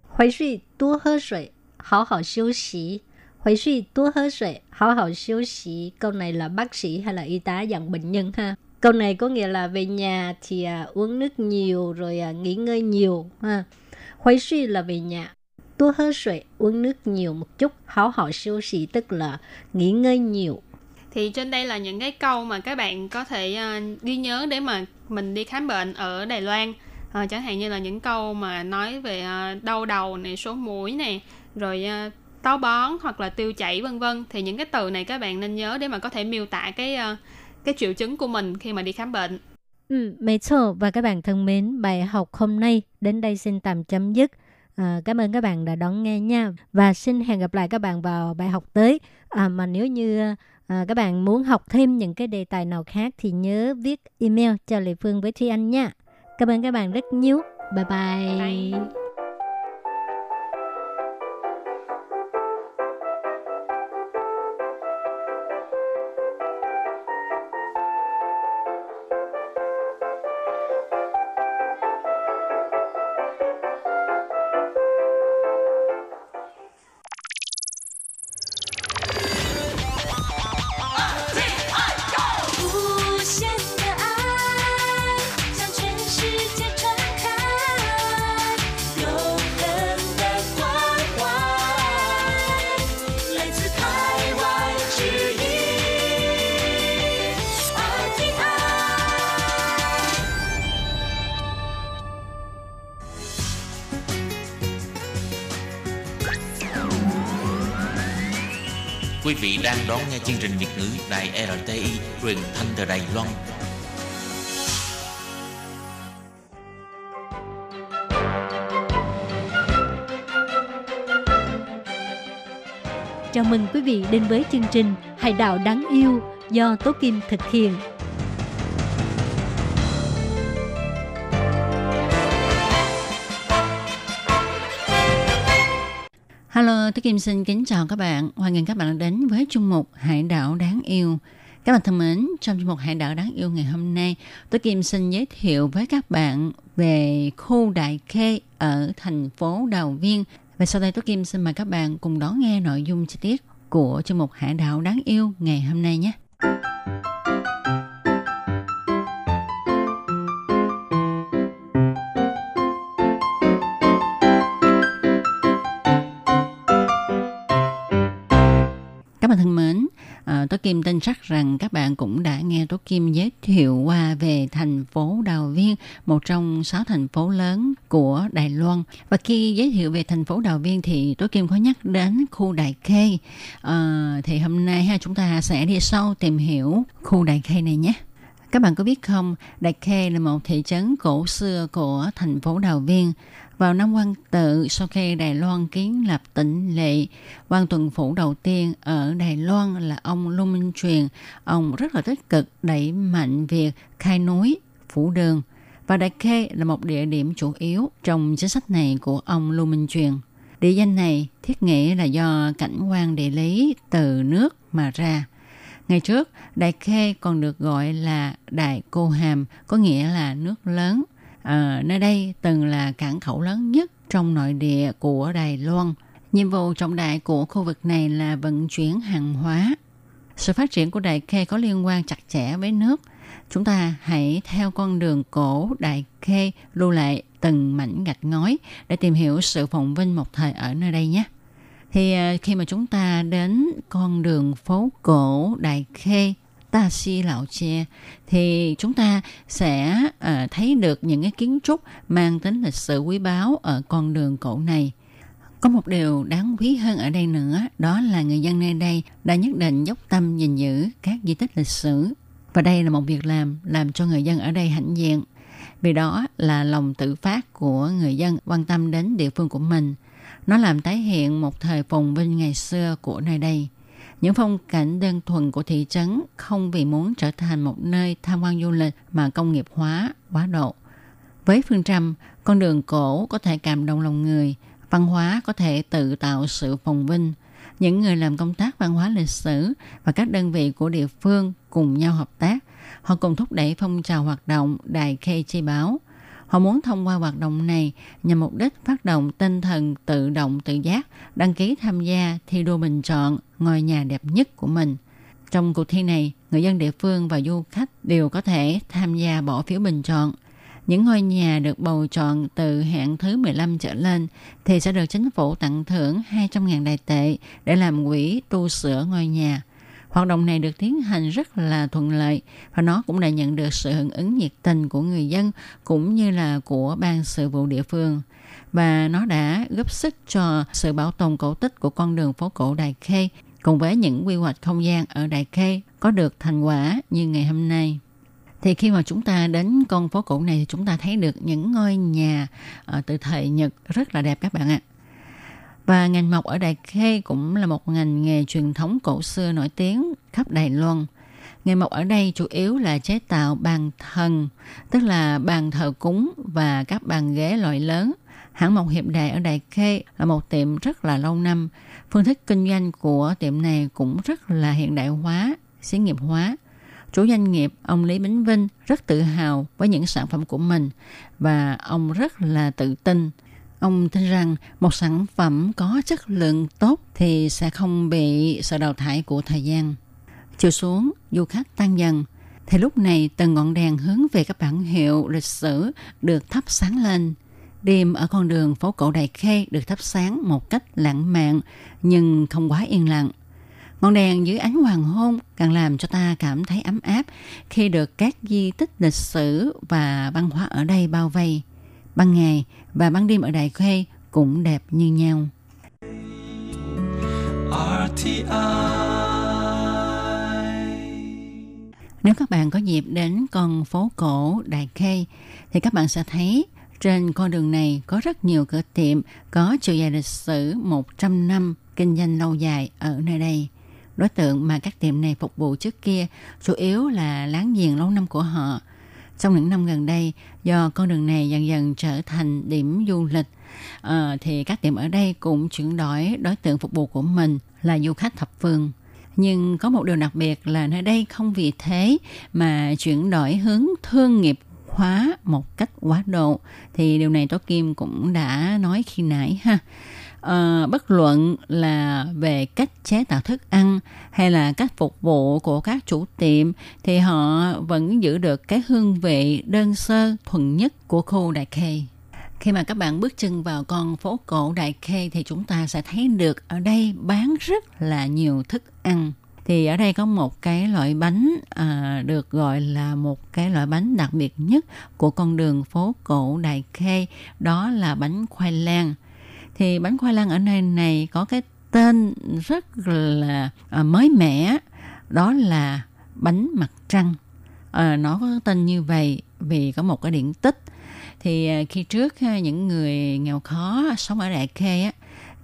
Hồi suy duo hơ sủy, hào hào xiu xí. Hồi suy duo hơ sủy, hào hào xiu xí. Câu này là bác sĩ hay là y tá dặn bệnh nhân ha. Câu này có nghĩa là về nhà thì à, uống nước nhiều rồi à, nghỉ ngơi nhiều ha. Hồi suy là về nhà, duo hơ sủy uống nước nhiều một chút, hào hào xiu xí tức là nghỉ ngơi nhiều. Thì trên đây là những cái câu mà các bạn có thể uh, ghi nhớ để mà mình đi khám bệnh ở Đài Loan. Uh, chẳng hạn như là những câu mà nói về uh, đau đầu này, sổ mũi này, rồi uh, táo bón hoặc là tiêu chảy vân vân. Thì những cái từ này các bạn nên nhớ để mà có thể miêu tả cái uh, cái triệu chứng của mình khi mà đi khám bệnh. Ừ, mấy chỗ và các bạn thân mến, bài học hôm nay đến đây xin tạm chấm dứt. À, cảm ơn các bạn đã đón nghe nha. Và xin hẹn gặp lại các bạn vào bài học tới. À, mà nếu như à, các bạn muốn học thêm những cái đề tài nào khác thì nhớ viết email cho Lê Phương với Thúy Anh nha. Cảm ơn các bạn rất nhiều. Bye bye. Bye. Quý vị đang đón nghe chương trình Việt ngữ Đài rờ tê i truyền thanh từ Đài Loan. Chào mừng quý vị đến với chương trình Hải đảo đáng yêu do Tố Kim thực hiện. Hello, Tố Kim xin kính chào các bạn. Hoan nghênh các bạn đã đến với chương mục Hải đảo đáng yêu. Các bạn thân mến, trong chương mục Hải đảo đáng yêu ngày hôm nay, Tố Kim xin giới thiệu với các bạn về khu Đại Khê ở thành phố Đào Viên. Và sau đây Tố Kim xin mời các bạn cùng đón nghe nội dung chi tiết của chương mục Hải đảo đáng yêu ngày hôm nay nhé. Tố Kim tin chắc rằng các bạn cũng đã nghe Tố Kim giới thiệu qua về thành phố Đào Viên, một trong sáu thành phố lớn của Đài Loan. Và khi giới thiệu về thành phố Đào Viên thì Tố Kim có nhắc đến khu Đại Khê. À, thì hôm nay ha, chúng ta sẽ đi sâu tìm hiểu khu Đại Khê này nhé. Các bạn có biết không, Đại Khê là một thị trấn cổ xưa của thành phố Đào Viên. Vào năm Quang Tự, sau khi Đài Loan kiến lập tỉnh lỵ, quan tuần phủ đầu tiên ở Đài Loan là ông Lưu Minh Truyền. Ông rất là tích cực đẩy mạnh việc khai núi, phủ đường. Và Đại Khê là một địa điểm chủ yếu trong chính sách này của ông Lưu Minh Truyền. Địa danh này thiết nghĩ là do cảnh quan địa lý từ nước mà ra. Ngày trước, Đại Khê còn được gọi là Đại Cô Hàm, có nghĩa là nước lớn. À, nơi đây từng là cảng khẩu lớn nhất trong nội địa của Đài Loan. Nhiệm vụ trọng đại của khu vực này là vận chuyển hàng hóa. Sự phát triển của Đại Khê có liên quan chặt chẽ với nước. Chúng ta hãy theo con đường cổ Đại Khê lưu lại từng mảnh gạch ngói để tìm hiểu sự phồn vinh một thời ở nơi đây nhé. Thì khi mà chúng ta đến con đường phố cổ Đại Khê Ta Si Lão Che thì chúng ta sẽ uh, thấy được những cái kiến trúc mang tính lịch sử quý báu ở con đường cổ này. Có một điều đáng quý hơn ở đây nữa, đó là người dân nơi đây đã nhất định dốc tâm gìn giữ các di tích lịch sử. Và đây là một việc làm làm cho người dân ở đây hãnh diện. Vì đó là lòng tự phát của người dân quan tâm đến địa phương của mình. Nó làm tái hiện một thời phồn vinh ngày xưa của nơi đây. Những phong cảnh đơn thuần của thị trấn không vì muốn trở thành một nơi tham quan du lịch mà công nghiệp hóa quá độ. Với phương châm, con đường cổ có thể cảm động lòng người, văn hóa có thể tự tạo sự phồn vinh. Những người làm công tác văn hóa lịch sử và các đơn vị của địa phương cùng nhau hợp tác. Họ cùng thúc đẩy phong trào hoạt động Đại Khê Chi Báo. Họ muốn thông qua hoạt động này nhằm mục đích phát động tinh thần tự động tự giác, đăng ký tham gia thi đua bình chọn ngôi nhà đẹp nhất của mình. Trong cuộc thi này, người dân địa phương và du khách đều có thể tham gia bỏ phiếu bình chọn. Những ngôi nhà được bầu chọn từ hạng thứ mười lăm trở lên thì sẽ được chính phủ tặng thưởng hai trăm nghìn đài tệ để làm quỹ tu sửa ngôi nhà. Hoạt động này được tiến hành rất là thuận lợi và nó cũng đã nhận được sự hưởng ứng nhiệt tình của người dân cũng như là của ban sự vụ địa phương. Và nó đã góp sức cho sự bảo tồn cổ tích của con đường phố cổ Đại Khê cùng với những quy hoạch không gian ở Đại Khê có được thành quả như ngày hôm nay. Thì khi mà chúng ta đến con phố cổ này thì chúng ta thấy được những ngôi nhà từ thời Nhật rất là đẹp các bạn ạ. Và ngành mộc ở Đại Khê cũng là một ngành nghề truyền thống cổ xưa nổi tiếng khắp Đài Loan. Nghề mộc ở đây chủ yếu là chế tạo bàn thần, tức là bàn thờ cúng và các bàn ghế loại lớn. Hãng mộc Hiệp Đại ở Đại Khê là một tiệm rất là lâu năm. Phương thức kinh doanh của tiệm này cũng rất là hiện đại hóa, xí nghiệp hóa. Chủ doanh nghiệp ông Lý Bính Vinh rất tự hào với những sản phẩm của mình và ông rất là tự tin. Ông tin rằng một sản phẩm có chất lượng tốt thì sẽ không bị sự đào thải của thời gian. Chiều xuống, du khách tăng dần. Thì lúc này từng ngọn đèn hướng về các bảng hiệu lịch sử được thắp sáng lên. Đêm ở con đường phố cổ Đại Khê được thắp sáng một cách lãng mạn nhưng không quá yên lặng. Ngọn đèn dưới ánh hoàng hôn càng làm cho ta cảm thấy ấm áp khi được các di tích lịch sử và văn hóa ở đây bao vây. Ban ngày và ban đêm ở Đại Khê cũng đẹp như nhau. rờ tê i Nếu các bạn có dịp đến con phố cổ Đài Khê thì các bạn sẽ thấy trên con đường này có rất nhiều cửa tiệm có chiều dài lịch sử một trăm năm kinh doanh lâu dài ở nơi đây. Đối tượng mà các tiệm này phục vụ trước kia chủ yếu là láng giềng lâu năm của họ. Trong những năm gần đây, do con đường này dần dần trở thành điểm du lịch, à, thì các tiệm ở đây cũng chuyển đổi đối tượng phục vụ của mình là du khách thập phương. Nhưng có một điều đặc biệt là nơi đây không vì thế mà chuyển đổi hướng thương nghiệp hóa một cách quá độ. Thì điều này Tố Kim cũng đã nói khi nãy ha. À, bất luận là về cách chế tạo thức ăn hay là cách phục vụ của các chủ tiệm thì họ vẫn giữ được cái hương vị đơn sơ thuần nhất của khu Đài Khê. Khi mà các bạn bước chân vào con phố cổ Đài Khê thì chúng ta sẽ thấy được ở đây bán rất là nhiều thức ăn. Thì ở đây có một cái loại bánh à, được gọi là một cái loại bánh đặc biệt nhất của con đường phố cổ Đài Khê, đó là bánh khoai lang. Thì bánh khoai lang ở nơi này có cái tên rất là à, mới mẻ, đó là bánh mặt trăng. À, nó có tên như vậy vì có một cái điển tích. Thì à, khi trước à, những người nghèo khó sống ở Đại Khê á,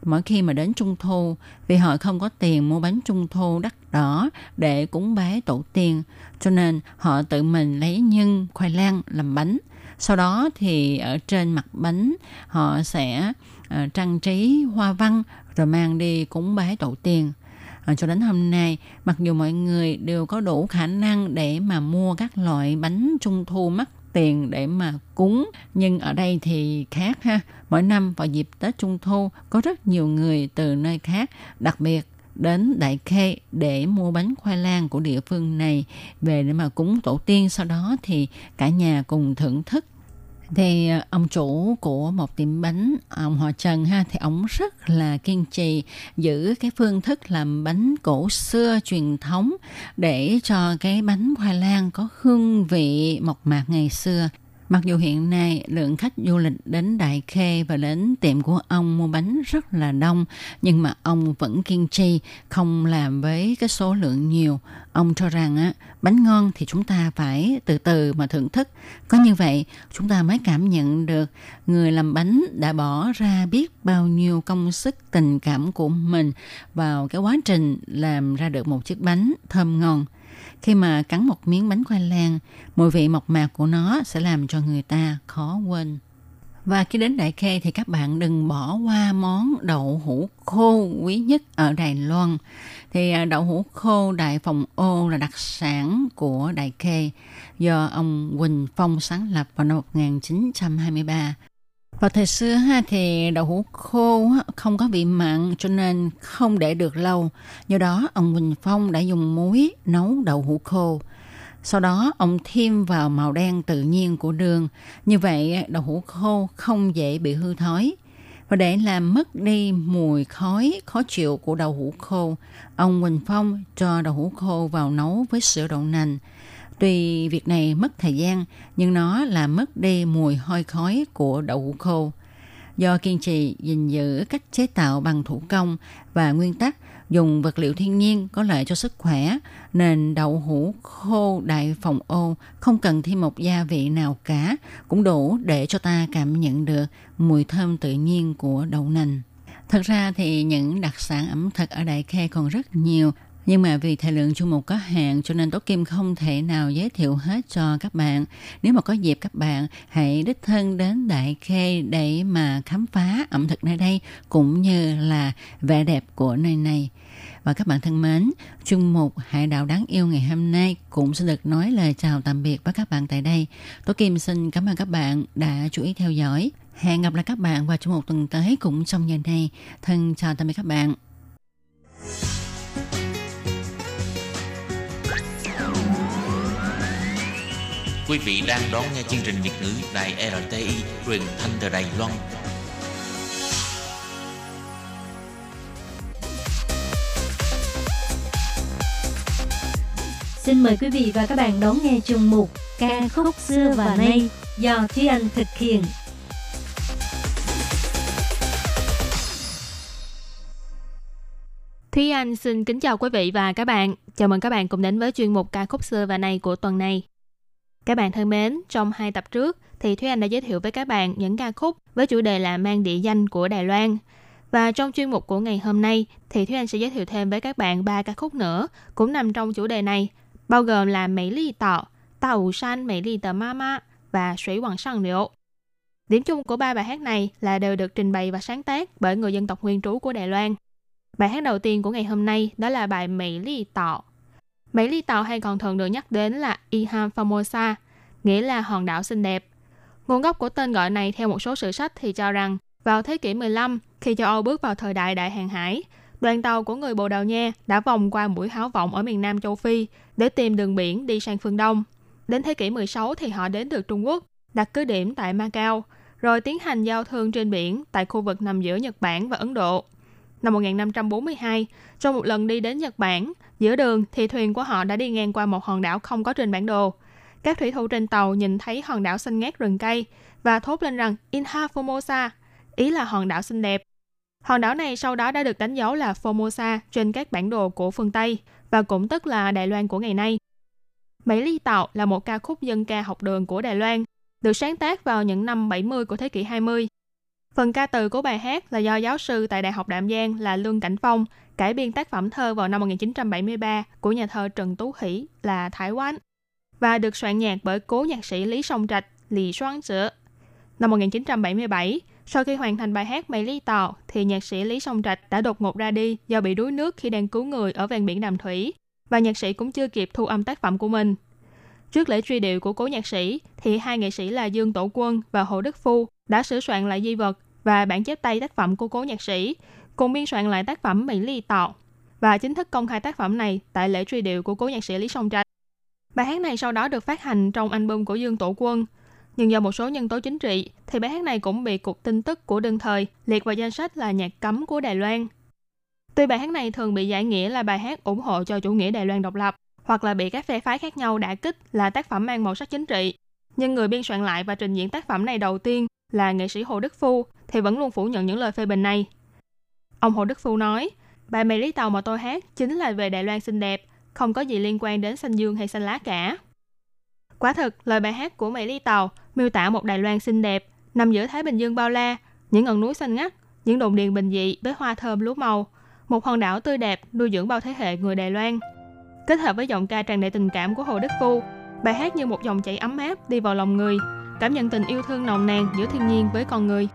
mỗi khi mà đến Trung Thu, vì họ không có tiền mua bánh Trung Thu đắt đỏ để cúng bái tổ tiên, cho nên họ tự mình lấy nhân khoai lang làm bánh. Sau đó thì ở trên mặt bánh họ sẽ à, trang trí hoa văn rồi mang đi cúng bái tổ tiên. À, cho đến hôm nay, mặc dù mọi người đều có đủ khả năng để mà mua các loại bánh Trung Thu mắc tiền để mà cúng, nhưng ở đây thì khác ha. Mỗi năm vào dịp Tết Trung Thu có rất nhiều người từ nơi khác, đặc biệt đến Đại Khê để mua bánh khoai lang của địa phương này về để mà cúng tổ tiên, sau đó thì cả nhà cùng thưởng thức. Thì ông chủ của một tiệm bánh, ông họ Trần ha, thì ông rất là kiên trì giữ cái phương thức làm bánh cổ xưa truyền thống để cho cái bánh khoai lang có hương vị mộc mạc ngày xưa. Mặc dù hiện nay lượng khách du lịch đến Đại Khê và đến tiệm của ông mua bánh rất là đông, nhưng mà ông vẫn kiên trì không làm với cái số lượng nhiều. Ông cho rằng á, bánh ngon thì chúng ta phải từ từ mà thưởng thức. Có như vậy chúng ta mới cảm nhận được người làm bánh đã bỏ ra biết bao nhiêu công sức tình cảm của mình vào cái quá trình làm ra được một chiếc bánh thơm ngon. Khi mà cắn một miếng bánh khoai lang, mùi vị mộc mạc của nó sẽ làm cho người ta khó quên. Và khi đến Đại Khê thì các bạn đừng bỏ qua món đậu hũ khô quý nhất ở Đài Loan. Thì đậu hũ khô Đại Phòng Ô là đặc sản của Đại Khê, do ông Huỳnh Phong sáng lập vào năm một nghìn chín trăm hai mươi ba. Vào thời xưa ha, thì đậu hũ khô không có vị mặn cho nên không để được lâu. Do đó ông Huỳnh Phong đã dùng muối nấu đậu hũ khô. Sau đó ông thêm vào màu đen tự nhiên của đường. Như vậy đậu hũ khô không dễ bị hư thối. Và để làm mất đi mùi khói khó chịu của đậu hũ khô, ông Huỳnh Phong cho đậu hũ khô vào nấu với sữa đậu nành. Tuy việc này mất thời gian, nhưng nó làm mất đi mùi hôi khói của đậu hũ khô. Do kiên trì gìn giữ cách chế tạo bằng thủ công và nguyên tắc dùng vật liệu thiên nhiên có lợi cho sức khỏe, nên đậu hũ khô Đại Phòng Ô không cần thêm một gia vị nào cả, cũng đủ để cho ta cảm nhận được mùi thơm tự nhiên của đậu nành. Thật ra thì những đặc sản ẩm thực ở Đại Khê còn rất nhiều, nhưng mà vì thời lượng chương mục có hạn cho nên Tố Kim không thể nào giới thiệu hết cho các bạn. Nếu mà có dịp các bạn hãy đích thân đến Đại Khê để mà khám phá ẩm thực nơi đây cũng như là vẻ đẹp của nơi này. Và các bạn thân mến, chương mục Hải đảo đáng yêu ngày hôm nay cũng sẽ được nói lời chào tạm biệt với các bạn tại đây. Tố Kim xin cảm ơn các bạn đã chú ý theo dõi. Hẹn gặp lại các bạn vào chương mục tuần tới cũng trong giờ này. Thân chào tạm biệt các bạn. Quý vị đang đón nghe chương trình Việt ngữ Đài rờ tê i truyền thanh từ Đài Loan. Xin mời quý vị và các bạn đón nghe chương mục Ca khúc xưa và nay do Thúy Anh thực hiện. Thúy Anh xin kính chào quý vị và các bạn. Chào mừng các bạn cùng đến với chuyên mục ca khúc xưa và nay của tuần này. Các bạn thân mến, trong hai tập trước thì Thúy Anh đã giới thiệu với các bạn những ca khúc với chủ đề là mang địa danh của Đài Loan. Và trong chuyên mục của ngày hôm nay thì Thúy Anh sẽ giới thiệu thêm với các bạn ba ca khúc nữa cũng nằm trong chủ đề này, bao gồm là Mỹ Ly Tọ, Tàu San Mỹ Ly Tờ Mama và Sủy Hoàng Sang Liệu. Điểm chung của ba bài hát này là đều được trình bày và sáng tác bởi người dân tộc nguyên trú của Đài Loan. Bài hát đầu tiên của ngày hôm nay đó là bài Mỹ Ly Tọ. Mỹ Ly Tọ hay còn thường được nhắc đến là Iham Famosa, nghĩa là hòn đảo xinh đẹp. Nguồn gốc của tên gọi này theo một số sử sách thì cho rằng vào thế kỷ mười lăm, khi châu Âu bước vào thời đại đại hàng hải, đoàn tàu của người Bồ Đào Nha đã vòng qua mũi Háo Vọng ở miền nam châu Phi để tìm đường biển đi sang phương Đông. Đến thế kỷ mười sáu thì họ đến được Trung Quốc, đặt cứ điểm tại Macau, rồi tiến hành giao thương trên biển tại khu vực nằm giữa Nhật Bản và Ấn Độ. Năm một nghìn năm trăm bốn mươi hai, trong một lần đi đến Nhật Bản, giữa đường thì thuyền của họ đã đi ngang qua một hòn đảo không có trên bản đồ. Các thủy thủ trên tàu nhìn thấy hòn đảo xanh ngát rừng cây và thốt lên rằng Iham Famosa, ý là hòn đảo xinh đẹp. Hòn đảo này sau đó đã được đánh dấu là Formosa trên các bản đồ của phương Tây và cũng tức là Đài Loan của ngày nay. Mỹ Ly Tọ là một ca khúc dân ca học đường của Đài Loan, được sáng tác vào những năm bảy mươi của thế kỷ hai mươi. Phần ca từ của bài hát là do giáo sư tại Đại học Đạm Giang là Lương Cảnh Phong cải biên tác phẩm thơ vào năm một nghìn chín trăm bảy mươi ba của nhà thơ Trần Tú Hỷ là Thái Oanh và được soạn nhạc bởi cố nhạc sĩ Lý Song Trạch, Lì Xuân Sữa. Năm một nghìn chín trăm bảy mươi bảy, sau khi hoàn thành bài hát Mỹ Ly Tọ thì nhạc sĩ Lý Song Trạch đã đột ngột ra đi do bị đuối nước khi đang cứu người ở ven biển Đàm Thủy và nhạc sĩ cũng chưa kịp thu âm tác phẩm của mình. Trước lễ truy điệu của cố nhạc sĩ thì hai nghệ sĩ là Dương Tổ Quân và Hồ Đức Phu đã sửa soạn lại di vật và bản chép tay tác phẩm của cố nhạc sĩ, cùng biên soạn lại tác phẩm Mỹ Ly Tọ và chính thức công khai tác phẩm này tại lễ truy điệu của cố nhạc sĩ Lý Song Trạch. Bài hát này sau đó được phát hành trong album của Dương Tổ Quân, nhưng do một số nhân tố chính trị thì bài hát này cũng bị Cục Tin tức của đương thời liệt vào danh sách là nhạc cấm của Đài Loan. Tuy bài hát này thường bị giải nghĩa là bài hát ủng hộ cho chủ nghĩa Đài Loan độc lập, hoặc là bị các phe phái khác nhau đả kích là tác phẩm mang màu sắc chính trị, nhưng người biên soạn lại và trình diễn tác phẩm này đầu tiên là nghệ sĩ Hồ Đức Phu thì vẫn luôn phủ nhận những lời phê bình này. Ông Hồ Đức Phu nói, bài Mỹ Ly Tọ mà tôi hát chính là về Đài Loan xinh đẹp, không có gì liên quan đến xanh dương hay xanh lá cả. Quả thực, lời bài hát của Mỹ Ly Tọ miêu tả một Đài Loan xinh đẹp, nằm giữa Thái Bình Dương bao la, những ngọn núi xanh ngắt, những đồn điền bình dị với hoa thơm lúa màu, một hòn đảo tươi đẹp nuôi dưỡng bao thế hệ người Đài Loan. Kết hợp với giọng ca tràn đầy tình cảm của Hồ Đức Phu, bài hát như một dòng chảy ấm áp đi vào lòng người, cảm nhận tình yêu thương nồng nàn giữa thiên nhiên với con người.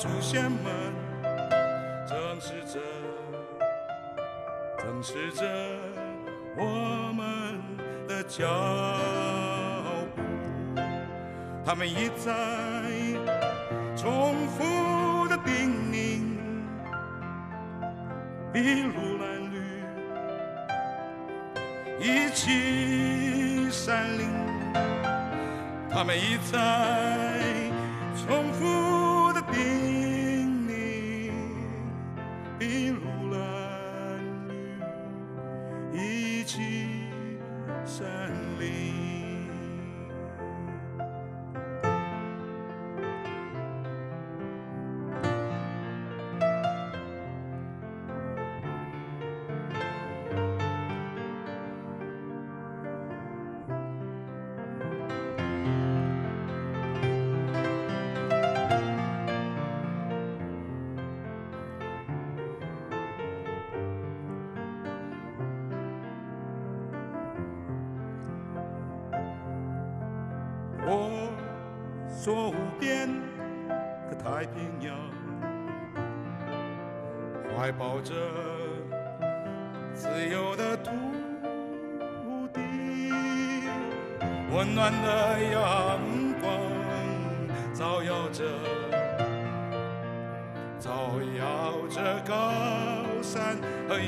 Hãy subscribe cho kênh Ghiền Mì Gõ Để không bỏ lỡ những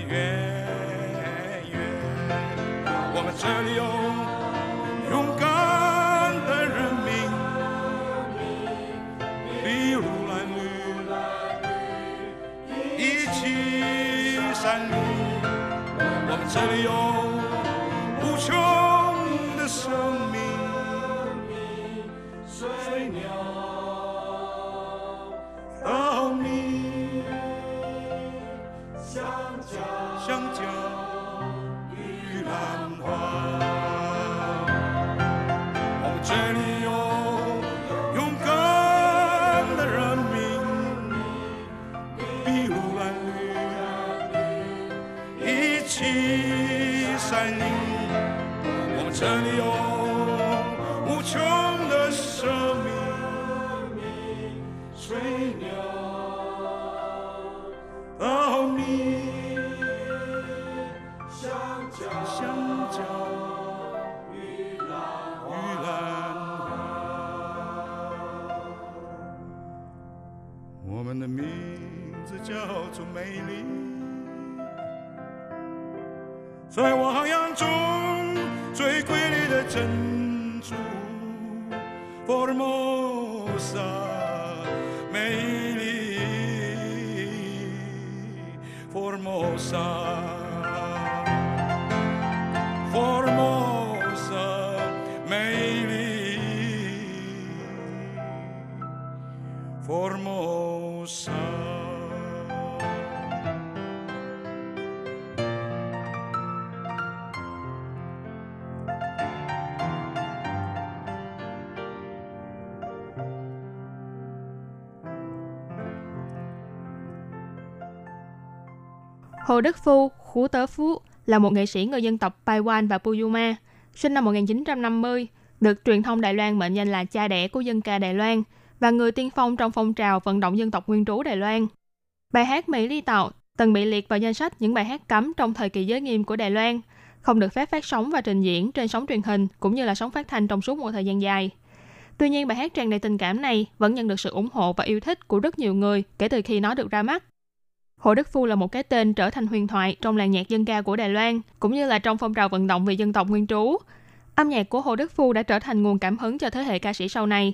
video hấp dẫn Formosa, 美丽 Formosa, Formosa, 美丽 Formosa. Hồ Đức Phu, Khú Tớ Phú là một nghệ sĩ người dân tộc Paiwan và Puyuma, sinh năm một nghìn chín trăm năm mươi, được truyền thông Đài Loan mệnh danh là cha đẻ của dân ca Đài Loan và người tiên phong trong phong trào vận động dân tộc nguyên trú Đài Loan. Bài hát Mỹ Ly Tạo từng bị liệt vào danh sách những bài hát cấm trong thời kỳ giới nghiêm của Đài Loan, không được phép phát sóng và trình diễn trên sóng truyền hình cũng như là sóng phát thanh trong suốt một thời gian dài. Tuy nhiên, bài hát tràn đầy tình cảm này vẫn nhận được sự ủng hộ và yêu thích của rất nhiều người kể từ khi nó được ra mắt. Hồ Đức Phu là một cái tên trở thành huyền thoại trong làng nhạc dân ca của Đài Loan, cũng như là trong phong trào vận động vì dân tộc nguyên trú. Âm nhạc của Hồ Đức Phu đã trở thành nguồn cảm hứng cho thế hệ ca sĩ sau này,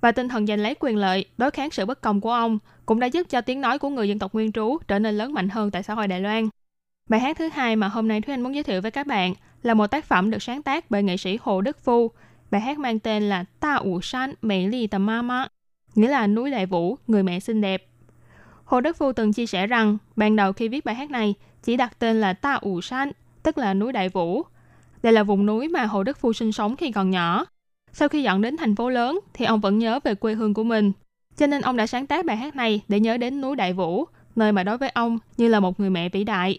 và tinh thần giành lấy quyền lợi, đối kháng sự bất công của ông cũng đã giúp cho tiếng nói của người dân tộc nguyên trú trở nên lớn mạnh hơn tại xã hội Đài Loan. Bài hát thứ hai mà hôm nay Thúy Anh muốn giới thiệu với các bạn là một tác phẩm được sáng tác bởi nghệ sĩ Hồ Đức Phu. Bài hát mang tên là Ta Ủ San Mỹ Lì Tà Ma Ma, nghĩa là núi Đại Vũ, người mẹ xinh đẹp. Hồ Đức Phu từng chia sẻ rằng, ban đầu khi viết bài hát này, chỉ đặt tên là Ta Ủ San, tức là núi Đại Vũ. Đây là vùng núi mà Hồ Đức Phu sinh sống khi còn nhỏ. Sau khi dọn đến thành phố lớn, thì ông vẫn nhớ về quê hương của mình. Cho nên ông đã sáng tác bài hát này để nhớ đến núi Đại Vũ, nơi mà đối với ông như là một người mẹ vĩ đại.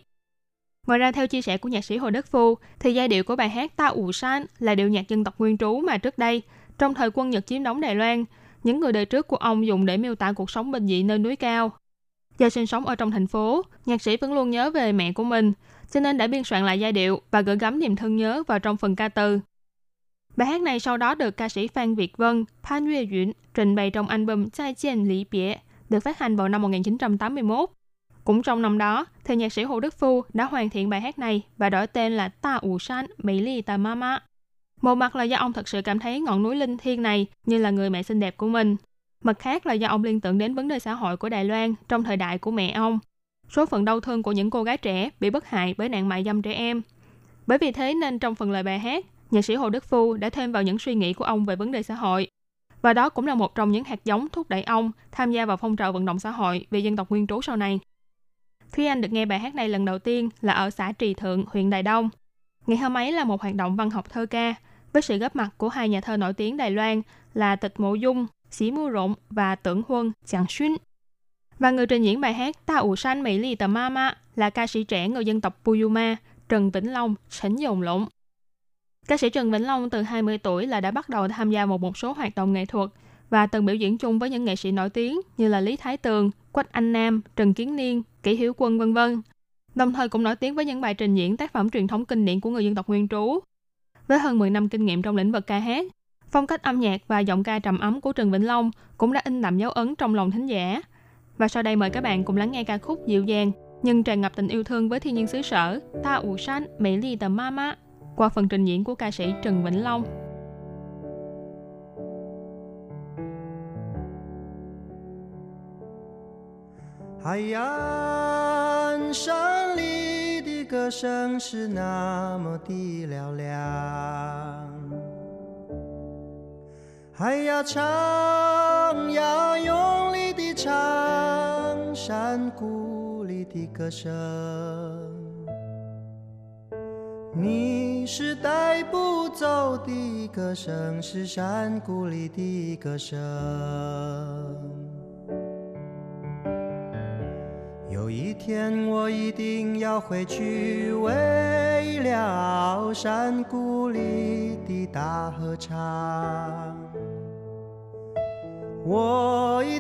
Ngoài ra, theo chia sẻ của nhạc sĩ Hồ Đức Phu, thì giai điệu của bài hát Ta Ủ San là điệu nhạc dân tộc nguyên trú mà trước đây, trong thời quân Nhật chiếm đóng Đài Loan, những người đời trước của ông dùng để miêu tả cuộc sống bình dị nơi núi cao. Do sinh sống ở trong thành phố, nhạc sĩ vẫn luôn nhớ về mẹ của mình, cho nên đã biên soạn lại giai điệu và gửi gắm niềm thương nhớ vào trong phần ca từ. Bài hát này sau đó được ca sĩ Phan Việt Vân, Phan Việt Vân trình bày trong album Zai Jian Lý Bie, được phát hành vào năm một nghìn chín trăm tám mươi mốt. Cũng trong năm đó, thì nhạc sĩ Hồ Đức Phu đã hoàn thiện bài hát này và đổi tên là Ta Ủ San Mỹ Lì Tà Ma Ma. Một mặt là do ông thật sự cảm thấy ngọn núi linh thiêng này như là người mẹ xinh đẹp của mình. Mặt khác là do ông liên tưởng đến vấn đề xã hội của Đài Loan trong thời đại của mẹ ông, số phận đau thương của những cô gái trẻ bị bức hại bởi nạn mại dâm trẻ em. Bởi vì thế nên trong phần lời bài hát, nhạc sĩ Hồ Đức Phu đã thêm vào những suy nghĩ của ông về vấn đề xã hội. Và đó cũng là một trong những hạt giống thúc đẩy ông tham gia vào phong trào vận động xã hội về dân tộc nguyên trú sau này. Thúy Anh được nghe bài hát này lần đầu tiên là ở xã Trì Thượng, huyện Đài Đông. Ngày hôm ấy là một hoạt động văn học thơ ca với sự góp mặt của hai nhà thơ nổi tiếng Đài Loan là Tịch Mộ Dung, Sĩ Mưu Rộng và Tuấn Huân, Chàng Xuyên. Và người trình diễn bài hát Ta Ủ San Mỹ Lì Tà Ma Ma là ca sĩ trẻ người dân tộc Puyuma, Trần Vĩnh Long, Sánh Dồn Lũng. Ca sĩ Trần Vĩnh Long từ hai mươi tuổi là đã bắt đầu tham gia vào một, một số hoạt động nghệ thuật và từng biểu diễn chung với những nghệ sĩ nổi tiếng như là Lý Thái Tường, Quách Anh Nam, Trần Kiến Niên, Kỷ Hiểu Quân, vân vân. Đồng thời cũng nổi tiếng với những bài trình diễn tác phẩm truyền thống kinh điển của người dân tộc nguyên trú. Với hơn mười năm kinh nghiệm trong lĩnh vực ca hát, phong cách âm nhạc và giọng ca trầm ấm của Trần Vĩnh Long cũng đã in đậm dấu ấn trong lòng thính giả. Và sau đây mời các bạn cùng lắng nghe ca khúc dịu dàng nhưng tràn ngập tình yêu thương với thiên nhiên xứ sở Ta Ủ San Mỹ Lì Tà Ma Ma qua phần trình diễn của ca sĩ Trần Vĩnh Long. Hải 海呀唱呀用力地唱山谷里的歌声我一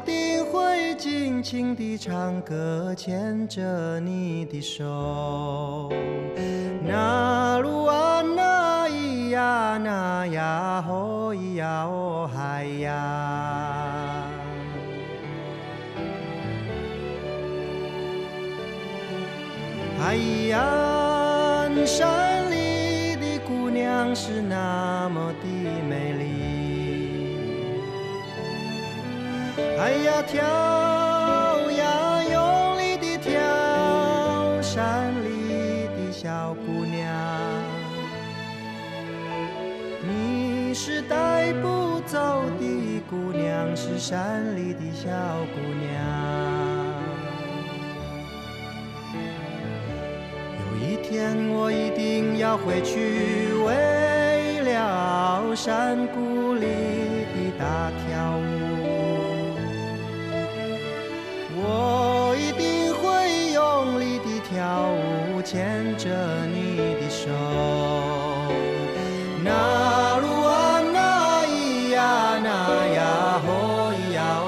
定会尽情地唱歌，牵着你的手。那路啊，那咿呀，那呀，哦咿呀，哦嗨呀。 海岸山里的姑娘是那么的美丽，哎呀，跳呀，用力地跳，山里的小姑娘，你是带不走的姑娘，是山里的小姑娘。 天，我一定要回去，为了山谷里的大跳舞，我一定会用力地跳舞，牵着你的手。那路啊，那咿呀，那呀，哦咿呀哦。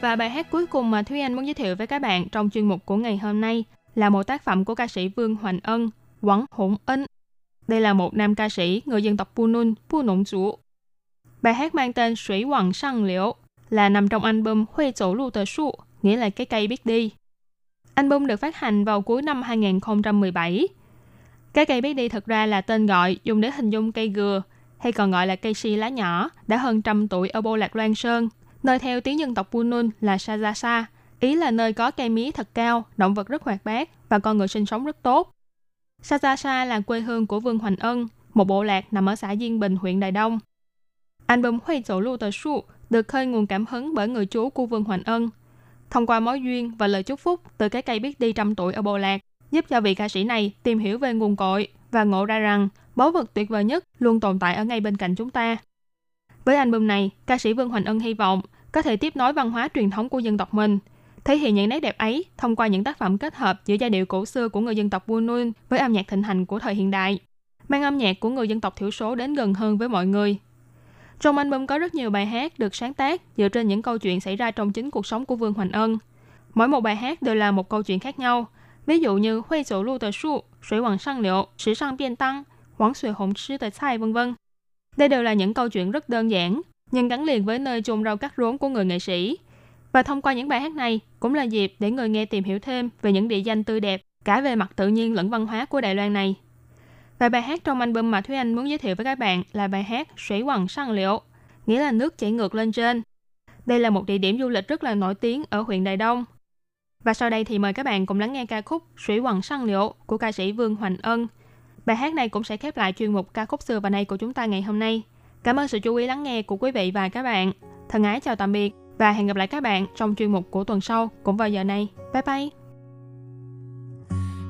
Và bài hát cuối cùng mà Thúy Anh muốn giới thiệu với các bạn trong chuyên mục của ngày hôm nay là một tác phẩm của ca sĩ Vương Hoành Ân, Quảng Hỗn Ân. Đây là một nam ca sĩ người dân tộc Punun, Punun Chủ. Bài hát mang tên Sủy Hoàng Sang Liễu là nằm trong album Huy Tổ Lưu Tờ Su, nghĩa là cái cây biết đi. Album được phát hành vào cuối năm hai không một bảy. Cái cây biết đi thực ra là tên gọi dùng để hình dung cây gừa, hay còn gọi là cây si lá nhỏ, đã hơn trăm tuổi ở Bộ Lạc Loan Sơn, nơi theo tiếng dân tộc Punun là Sazasa, ý là nơi có cây mía thật cao, động vật rất hoạt bát và con người sinh sống rất tốt. Sazasa là quê hương của Vương Hoành Ân, một bộ lạc nằm ở xã Diên Bình, huyện Đài Đông. Album Huy Tổ Lưu Tờ Su được khơi nguồn cảm hứng bởi người chú của Vương Hoành Ân. thông qua mối duyên và lời chúc phúc từ cái cây biết đi trăm tuổi ở Bộ Lạc, giúp cho vị ca sĩ này tìm hiểu về nguồn cội và ngộ ra rằng báu vật tuyệt vời nhất luôn tồn tại ở ngay bên cạnh chúng ta. Với album này, ca sĩ Vương Hoành Ân hy vọng có thể tiếp nối văn hóa truyền thống của dân tộc mình, thể hiện những nét đẹp ấy thông qua những tác phẩm kết hợp giữa giai điệu cổ xưa của người dân tộc Punun với âm nhạc thịnh hành của thời hiện đại, mang âm nhạc của người dân tộc thiểu số đến gần hơn với mọi người. Trong album có rất nhiều bài hát được sáng tác dựa trên những câu chuyện xảy ra trong chính cuộc sống của Vương Hoành Ân. Mỗi một bài hát đều là một câu chuyện khác nhau, ví dụ như Huy Sổ Lu Tờ Su, Sủy Hoàng Sang Liệu, Sĩ Sang Biên Tăng, Hoàng Sủy Hồng Sư Tờ Sai, vân vân. Đây đều là những câu chuyện rất đơn giản, nhưng gắn liền với nơi chôn rau cắt rốn của người nghệ sĩ. Và thông qua những bài hát này cũng là dịp để người nghe tìm hiểu thêm về những địa danh tươi đẹp, cả về mặt tự nhiên lẫn văn hóa của Đài Loan này. Và bài hát trong album mà Thúy Anh muốn giới thiệu với các bạn là bài hát Sủy Hoàng Sang Liệu, nghĩa là nước chảy ngược lên trên. Đây là một địa điểm du lịch rất là nổi tiếng ở huyện Đài Đông. Và sau đây thì mời các bạn cùng lắng nghe ca khúc Sủy Hoàng Sang Liệu của ca sĩ Vương Hoành Ân. Bài hát này cũng sẽ khép lại chuyên mục ca khúc xưa và nay của chúng ta ngày hôm nay. Cảm ơn sự chú ý lắng nghe của quý vị và các bạn. Thân ái chào tạm biệt và hẹn gặp lại các bạn trong chuyên mục của tuần sau cũng vào giờ này. Bye bye!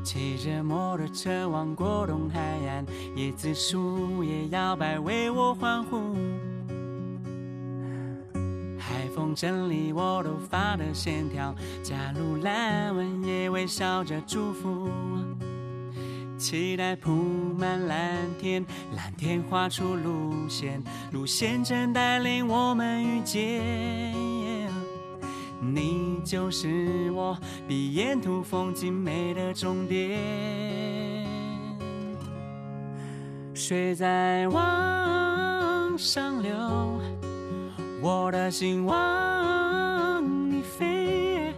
骑着摩托车望过东海岸，椰子树也摇摆为我欢呼。海风整理我头发的线条，加入蓝纹也微笑着祝福。期待铺满蓝天，蓝天画出路线，路线正带领我们遇见。你就是我比沿途风景美的终点，水在往上流，我的心往你飞，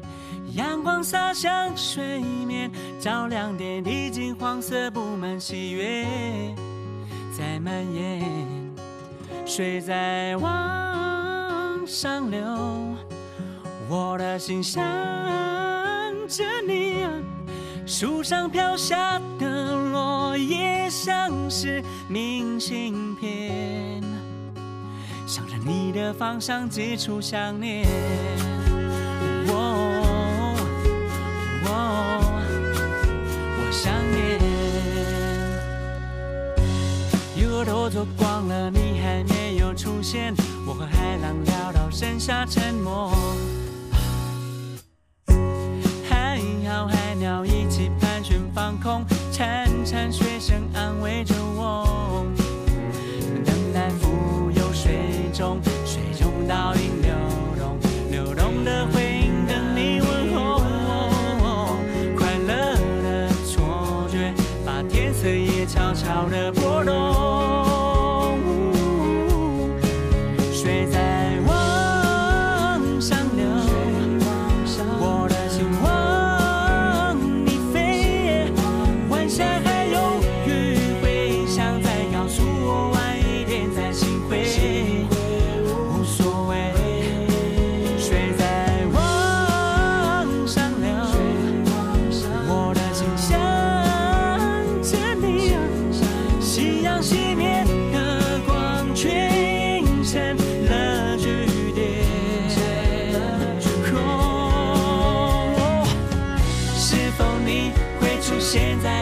阳光洒向水面，照亮点滴金黄色，布满喜悦在蔓延，水在往上流，我的心想着你，树上飘下的落叶像是明信片，向着你的方向寄出想念。哦哦哦，我想念。一个头走光了，你还没有出现，我和海浪聊到剩下沉默。放空，潺潺水声安慰着我，等待浮游水中，水中倒影流动，流动的回应跟你问候，快乐的错觉把天色也悄悄的拨动。现在